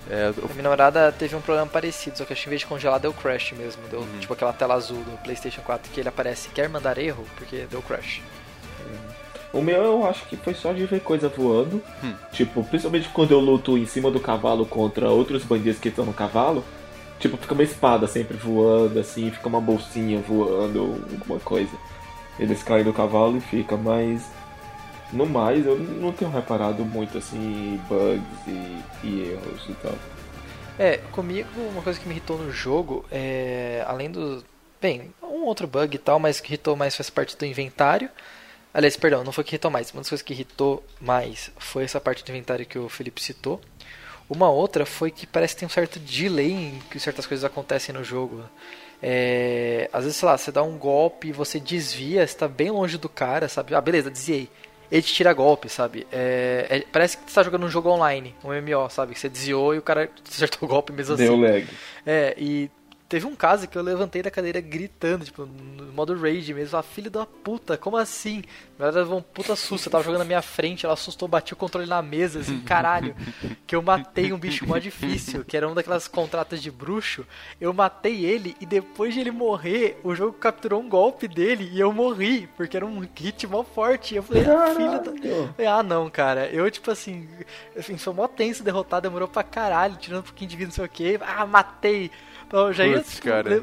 A minha namorada teve um problema parecido, só que acho que em vez de congelar deu crash mesmo. Deu tipo aquela tela azul do PlayStation 4 que ele aparece, quer mandar erro, porque deu crash. O meu eu acho que foi só de ver coisa voando. Tipo, principalmente quando eu luto em cima do cavalo contra outros bandidos que estão no cavalo. Tipo, fica uma espada sempre voando, assim, fica uma bolsinha voando, alguma coisa. Eles caem do cavalo e fica, mas... No mais, eu não tenho reparado muito, assim, bugs e erros e tal. Comigo, uma coisa que me irritou no jogo, além do... Bem, um outro bug e tal, mas que irritou mais faz parte do inventário. Aliás, perdão, não foi que irritou mais. Uma das coisas que irritou mais foi essa parte do inventário que o Felipe citou. Uma outra foi que parece que tem um certo delay em que certas coisas acontecem no jogo. Às vezes, sei lá, você dá um golpe, você desvia, você tá bem longe do cara, sabe? Ah, beleza, desviei. Ele te tira golpe, sabe? Parece que você tá jogando um jogo online, um MMO, sabe? Que você desviou e o cara acertou o golpe mesmo assim. Deu lag. E... Teve um caso que eu levantei da cadeira gritando, tipo, no modo rage mesmo. Ah, filho da puta, como assim? Ela levou um puta susto, eu tava jogando na minha frente, ela assustou, bati o controle na mesa, assim, caralho. Que eu matei um bicho mó difícil, que era uma daquelas contratas de bruxo. Eu matei ele e depois de ele morrer, o jogo capturou um golpe dele e eu morri, porque era um hit mó forte. Eu falei, filho da... Ah, não, cara. Eu, tipo assim, sou mó tenso, derrotado, demorou pra caralho, tirando um pouquinho de vida, não sei o quê. Ah, matei. Então, eu já ia,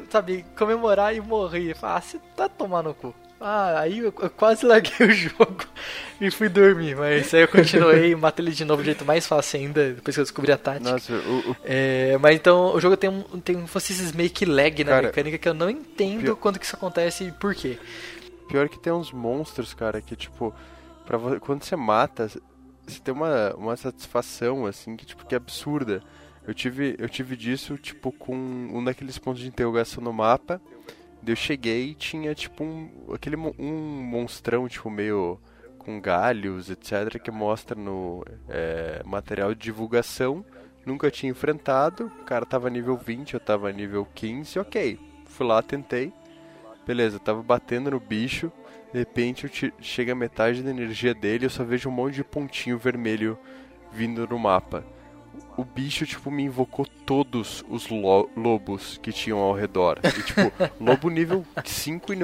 sabe, comemorar e morrer. Ah, você tá tomando o cu. Ah, aí eu quase larguei o jogo e fui dormir. Mas aí eu continuei e matei ele de novo, do jeito mais fácil ainda, depois que eu descobri a tática. Nossa, mas então, o jogo tem um meio que lag na mecânica que eu não entendo quando que isso acontece e por quê. Pior que tem uns monstros, cara, que tipo, quando você mata, você tem uma satisfação, assim, que tipo, que é absurda. Eu tive disso, tipo, com um daqueles pontos de interrogação no mapa. Eu cheguei e tinha, tipo, um monstrão, tipo, meio com galhos, etc., que mostra no material de divulgação. Nunca tinha enfrentado. O cara tava nível 20, eu tava nível 15. Ok, fui lá, tentei. Beleza, eu tava batendo no bicho. De repente, chega a metade da energia dele. Eu só vejo um monte de pontinho vermelho vindo no mapa. O bicho, tipo, me invocou todos os lobos que tinham ao redor. E, tipo, lobo nível 5 e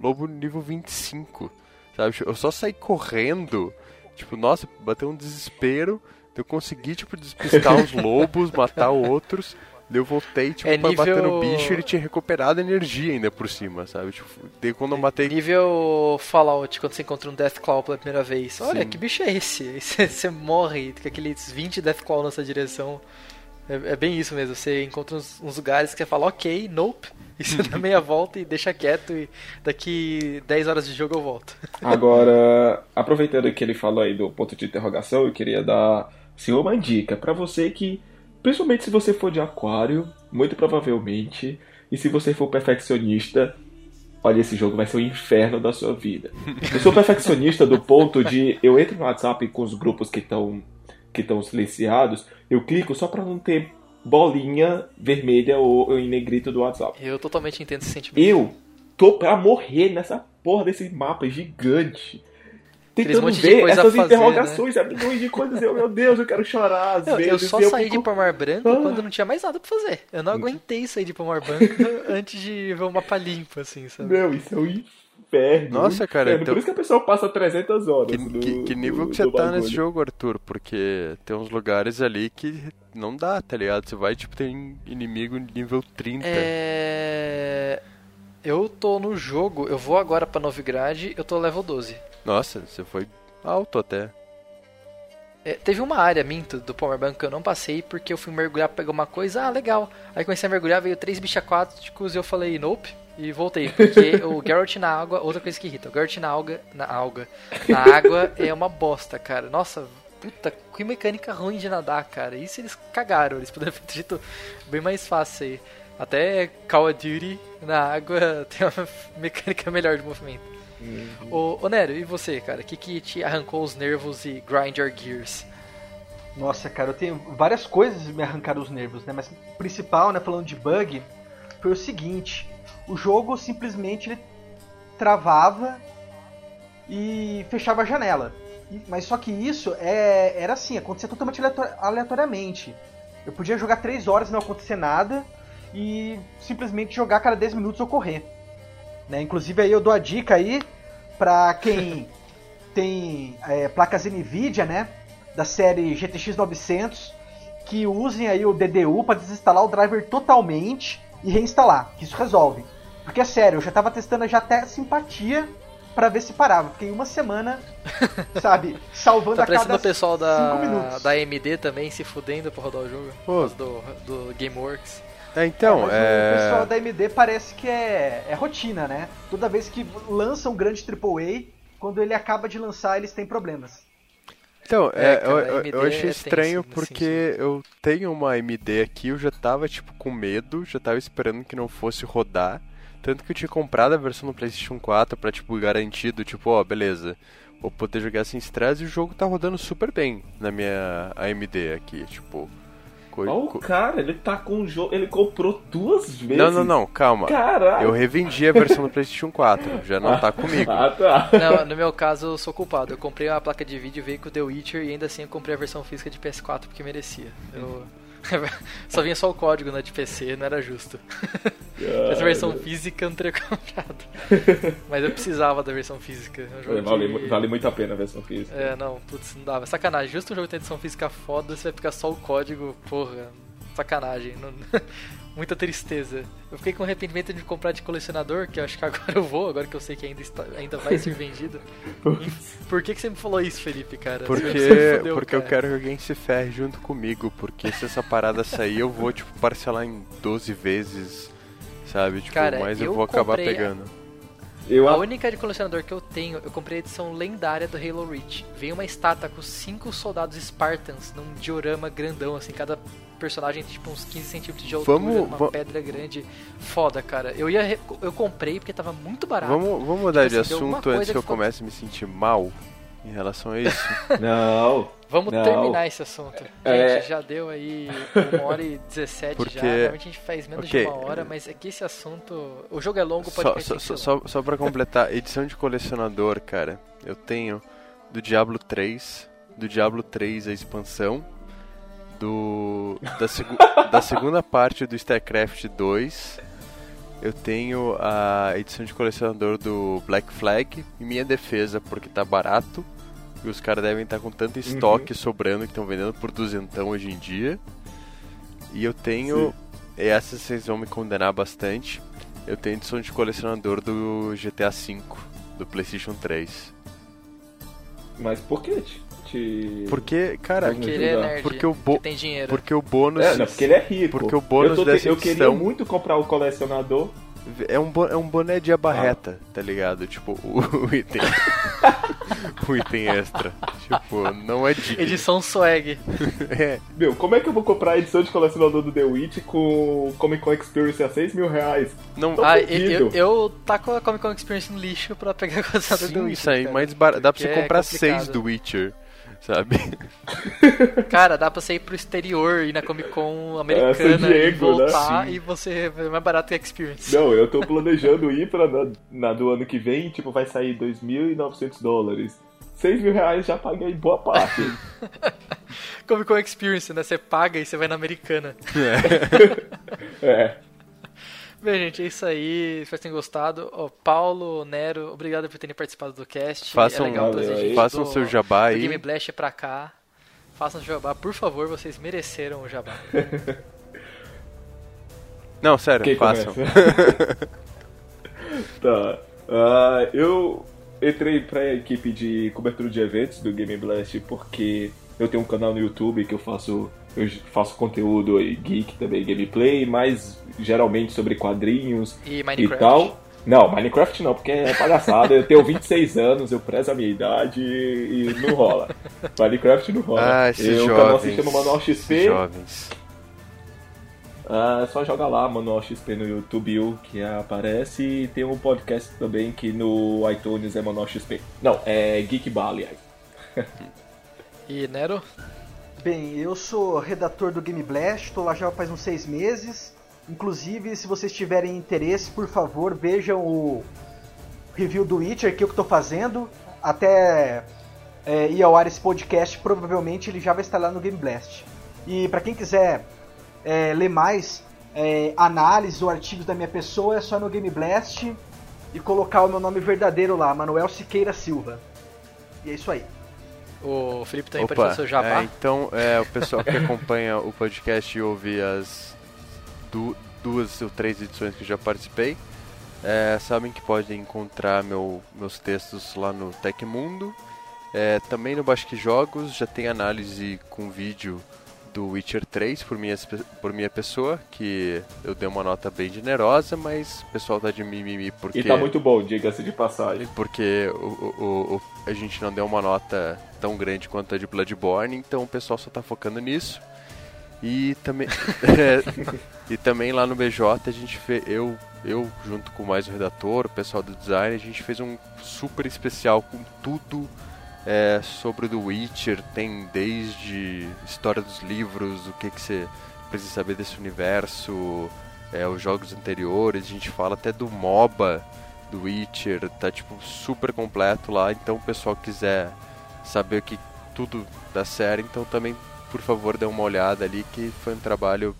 lobo nível 25, sabe? Eu só saí correndo, tipo, nossa, bateu um desespero. Eu consegui, tipo, despistar os lobos, matar outros. Eu voltei, tipo, pra bater no bicho e ele tinha recuperado energia ainda por cima, sabe? Tipo, daí quando eu matei... Nível Fallout, quando você encontra um Deathclaw pela primeira vez. Olha, sim, que bicho é esse? Aí você morre com aqueles 20 Deathclaw nessa direção. É bem isso mesmo, você encontra uns lugares que você fala, ok, nope. E você dá meia volta e deixa quieto e daqui 10 horas de jogo eu volto. Agora, aproveitando que ele falou aí do ponto de interrogação, eu queria dar, assim, uma dica pra você que... Principalmente se você for de aquário, muito provavelmente, e se você for perfeccionista, olha, esse jogo vai ser o inferno da sua vida. Eu sou perfeccionista do ponto de eu entro no WhatsApp com os grupos que estão silenciados, eu clico só pra não ter bolinha vermelha ou em negrito do WhatsApp. Eu totalmente entendo esse sentimento. Eu tô pra morrer nessa porra desse mapa gigante. Tentando ver essas interrogações, milhões de coisas. Eu, meu Deus, eu quero chorar às vezes. Eu só saí de Pomar Branco quando não tinha mais nada pra fazer. Eu não aguentei sair de Pomar Branco antes de ver um mapa limpo, assim, sabe? Meu, isso é um inferno. Nossa, cara. Inferno. Então... Por isso que a pessoa passa 300 horas. Que nível que você tá nesse jogo, Arthur? Porque tem uns lugares ali que não dá, tá ligado? Você vai, tipo, tem inimigo nível 30. Eu tô no jogo, eu vou agora pra Novigrad, eu tô level 12. Nossa, você foi alto até. Teve uma área minha do Power Bank que eu não passei porque eu fui mergulhar pra pegar uma coisa, ah, legal. Aí comecei a mergulhar, veio 3 bichos aquáticos e eu falei, nope, e voltei. Porque o Geralt na água, outra coisa que irrita, o Geralt na água é uma bosta, cara. Nossa, puta, que mecânica ruim de nadar, cara. Isso eles cagaram, eles poderiam ter feito bem mais fácil aí. Até Call of Duty na água tem uma mecânica melhor de movimento. Uhum. Ô Nero, e você, cara? O que te arrancou os nervos e grind your gears? Nossa, cara, eu tenho várias coisas que me arrancaram os nervos, né? Mas o principal, né, falando de bug, foi o seguinte. O jogo simplesmente ele travava e fechava a janela. Mas só que isso era assim, acontecia totalmente aleatoriamente. Eu podia jogar 3 horas e não acontecer nada, e simplesmente jogar cada 10 minutos ou correr. Né? Inclusive aí eu dou a dica aí pra quem tem placas NVIDIA, né, da série GTX 900, que usem aí o DDU para desinstalar o driver totalmente e reinstalar, que isso resolve. Porque é sério, eu já tava testando já até simpatia pra ver se parava. Fiquei uma semana, sabe, salvando a cada 5 minutos. Tá parecendo o pessoal da AMD também se fudendo pra rodar o jogo. Pô. Do Gameworks. É, então, o pessoal da AMD parece que é rotina, né? Toda vez que lança um grande AAA, quando ele acaba de lançar, eles têm problemas. Então, eu achei estranho porque eu tenho uma AMD aqui, eu já tava tipo com medo, já tava esperando que não fosse rodar. Tanto que eu tinha comprado a versão do PlayStation 4 pra, tipo, garantido, tipo, ó, beleza, vou poder jogar sem estresse, e o jogo tá rodando super bem na minha AMD aqui, tipo... Olha o cara, ele tá com o jogo, ele comprou 2 vezes. Não, calma. Caraca. Eu revendi a versão do PlayStation 4, já não tá comigo. Ah, tá. Não, no meu caso eu sou culpado, eu comprei uma placa de vídeo, veio com o The Witcher e ainda assim eu comprei a versão física de PS4 porque merecia. Só vinha só o código, né, de PC, não era justo. Essa versão física eu não teria comprado. Mas eu precisava da versão física. Vale muito a pena a versão física. É, não, putz, não dava. Sacanagem, justo um jogo que tem edição física foda, você vai ficar só o código, porra, sacanagem. Não... Muita tristeza. Eu fiquei com arrependimento de comprar de colecionador, que eu acho que agora eu vou, agora que eu sei que ainda vai ser vendido. Por que você me falou isso, Felipe, cara? Porque eu quero que alguém se ferre junto comigo, porque se essa parada sair, eu vou, tipo, parcelar em 12 vezes, sabe? Tipo, cara, mas eu vou acabar pegando. A única de colecionador que eu tenho, eu comprei a edição lendária do Halo Reach. Veio uma estátua com 5 soldados Spartans num diorama grandão, assim, cada personagem tem tipo uns 15 centímetros de altura, uma pedra grande. Foda, cara. Eu comprei porque tava muito barato. Vamos mudar de assunto antes que eu comece a me sentir mal em relação a isso. Não. Vamos terminar esse assunto. Gente, já deu aí 1h17 porque... já. Normalmente a gente faz menos de 1 hora, mas é que esse assunto... O jogo é longo, pode ser só pra completar, edição de colecionador, cara. Eu tenho do Diablo 3, a expansão, da segunda parte do StarCraft 2. Eu tenho a edição de colecionador do Black Flag, em minha defesa, porque tá barato e os caras devem estar com tanto estoque sobrando que estão vendendo por duzentão hoje em dia. E eu tenho, essas vocês vão me condenar bastante, eu tenho a edição de colecionador do GTA V do PlayStation 3. Mas por que? Porque, cara, porque o bônus... É, não, porque ele é rico. Porque o bônus dessa edição... Eu queria muito comprar o colecionador. É um boné de abarreta, tá ligado? Tipo, o item. O item extra. Tipo, não é de... Edição swag. É. Meu, como é que eu vou comprar a edição de colecionador do The Witch com Comic Con Experience a R$6.000? Não, eu taco a Comic Con Experience no lixo pra pegar a colecionador do The Witch. Sim, isso aí, mais barato. Dá pra você comprar 6 do Witcher, sabe? Cara, dá pra você ir pro exterior, ir na Comic Con americana e voltar, né? E você é mais barato que a Experience. Não, eu tô planejando ir pra do ano que vem, tipo, vai sair $2.900. R$6.000 já paguei boa parte. Comic Con Experience, né? Você paga e você vai na americana. É. Bem, gente, é isso aí. Espero que tenham gostado. Paulo, Nero, obrigado por terem participado do cast. Façam seu jabá aí. Game Blast pra cá. Façam seu jabá, por favor. Vocês mereceram o jabá. Não, sério, quem façam. Tá. Eu entrei pra equipe de cobertura de eventos do Game Blast porque eu tenho um canal no YouTube que eu faço conteúdo geek também, gameplay, mas geralmente sobre quadrinhos e tal. Não, Minecraft não, porque é palhaçada. Eu tenho 26 anos, eu prezo a minha idade e não rola. Minecraft não rola. O canal se chama Manual XP. É só joga lá, Manual XP no YouTube, que aparece. E tem um podcast também que no iTunes é Manual XP. Não, é Geekbar, aliás. E Nero? Bem, eu sou redator do Game Blast, estou lá já faz uns 6 meses. Inclusive, se vocês tiverem interesse, por favor, vejam o review do Witcher, que é o que estou fazendo. Até ir ao ar esse podcast, provavelmente ele já vai estar lá no Game Blast. E para quem quiser ler mais análises ou artigos da minha pessoa, é só no Game Blast e colocar o meu nome verdadeiro lá, Manuel Siqueira Silva. E é isso aí. O Felipe também pode fazer o seu jabá. Então, o pessoal que acompanha o podcast e ouve as 2 ou 3 edições que eu já participei, sabem que podem encontrar meus textos lá no Tecmundo. Também no Basque Jogos já tem análise com vídeo do Witcher 3 por minha pessoa, que eu dei uma nota bem generosa, mas o pessoal tá de mimimi porque... E tá muito bom, diga-se de passagem. Porque a gente não deu uma nota tão grande quanto a de Bloodborne, então o pessoal só tá focando nisso. E também, e também lá no BJ a gente fez, eu junto com mais o redator, o pessoal do design, a gente fez um super especial com tudo... sobre o The Witcher, tem desde história dos livros, o que você precisa saber desse universo, os jogos anteriores, a gente fala até do MOBA do Witcher, tá tipo super completo lá, então o pessoal quiser saber o que tudo da série, então também por favor dê uma olhada ali, que foi um trabalho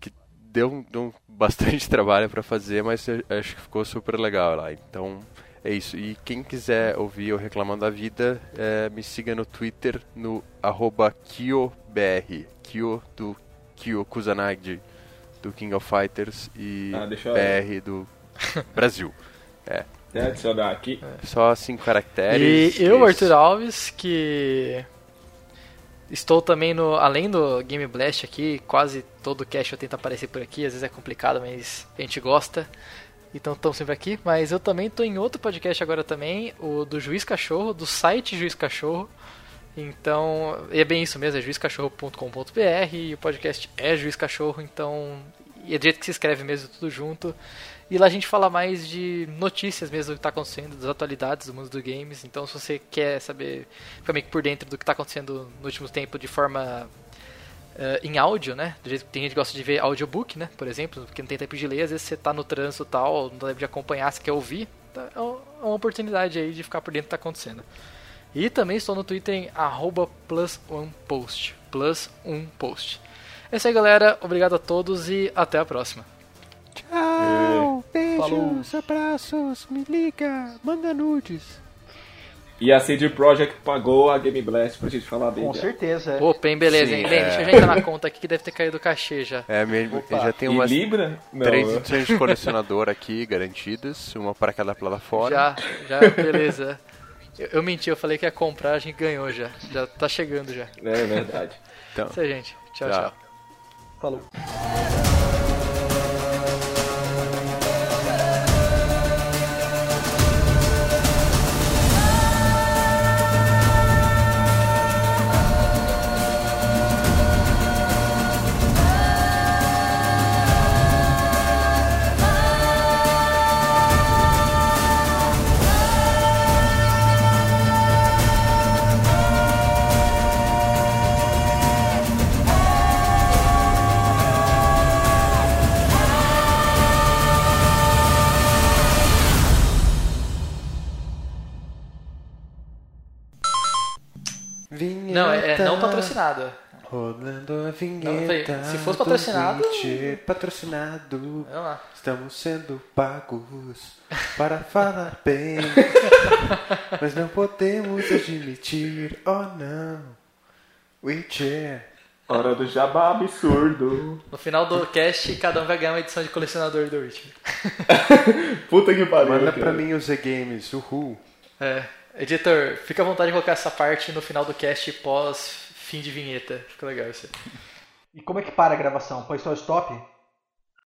que deu bastante trabalho pra fazer, mas acho que ficou super legal lá, então... É isso, e quem quiser ouvir o Reclamando da Vida, me siga no Twitter, no @KyoBR, Kyo do Kyo Kusanagi, do King of Fighters, e BR do Brasil. Adicionar aqui. Só 5 caracteres. E eu, Arthur Alves, que estou também no, além do Game Blast aqui, quase todo o cast eu tento aparecer por aqui, às vezes é complicado, mas a gente gosta. Então estão sempre aqui, mas eu também estou em outro podcast agora também, o do Juiz Cachorro, do site Juiz Cachorro. Então, é bem isso mesmo, é juizcachorro.com.br e o podcast é Juiz Cachorro, então é do jeito que se escreve mesmo, tudo junto. E lá a gente fala mais de notícias mesmo do que está acontecendo, das atualidades do mundo dos games. Então se você quer saber, ficar meio que por dentro do que está acontecendo no último tempo de forma... em áudio, né? Tem gente que gosta de ver audiobook, né? Por exemplo, porque não tem tempo de ler, às vezes você tá no trânsito e tal, não deve de acompanhar, se quer ouvir, tá? É uma oportunidade aí de ficar por dentro do que tá acontecendo. E também estou no Twitter em @PlusOnePost. +1Post. É isso aí, galera. Obrigado a todos e até a próxima. Tchau! Beijos, falou. Abraços, me liga, manda nudes. E a CD Projekt pagou a Game Blast pra gente falar bem. Com certeza. Opa, hein, beleza. Sim, hein? Bem, deixa eu já entrar na conta aqui que deve ter caído o cachê já. É mesmo. Já tem umas 3 edições de colecionador aqui garantidas, uma para cada plataforma. Já, beleza. Eu menti, eu falei que ia comprar, a gente ganhou já. Já tá chegando já. É verdade. Então, isso aí, gente. Tchau. Falou. Não patrocinado. Rolando a vinheta. Não, se fosse patrocinado. Patrocinado. Vamos lá. Estamos sendo pagos para falar bem. Mas não podemos admitir. Oh não. Witcher. Hora do jabá absurdo. No final do cast, cada um vai ganhar uma edição de colecionador do Witcher. Puta que pariu. Manda pra mim os e-games. Uhul. Editor, fica à vontade de colocar essa parte no final do cast pós fim de vinheta. Fica legal isso aí. E como é que para a gravação? Põe só stop?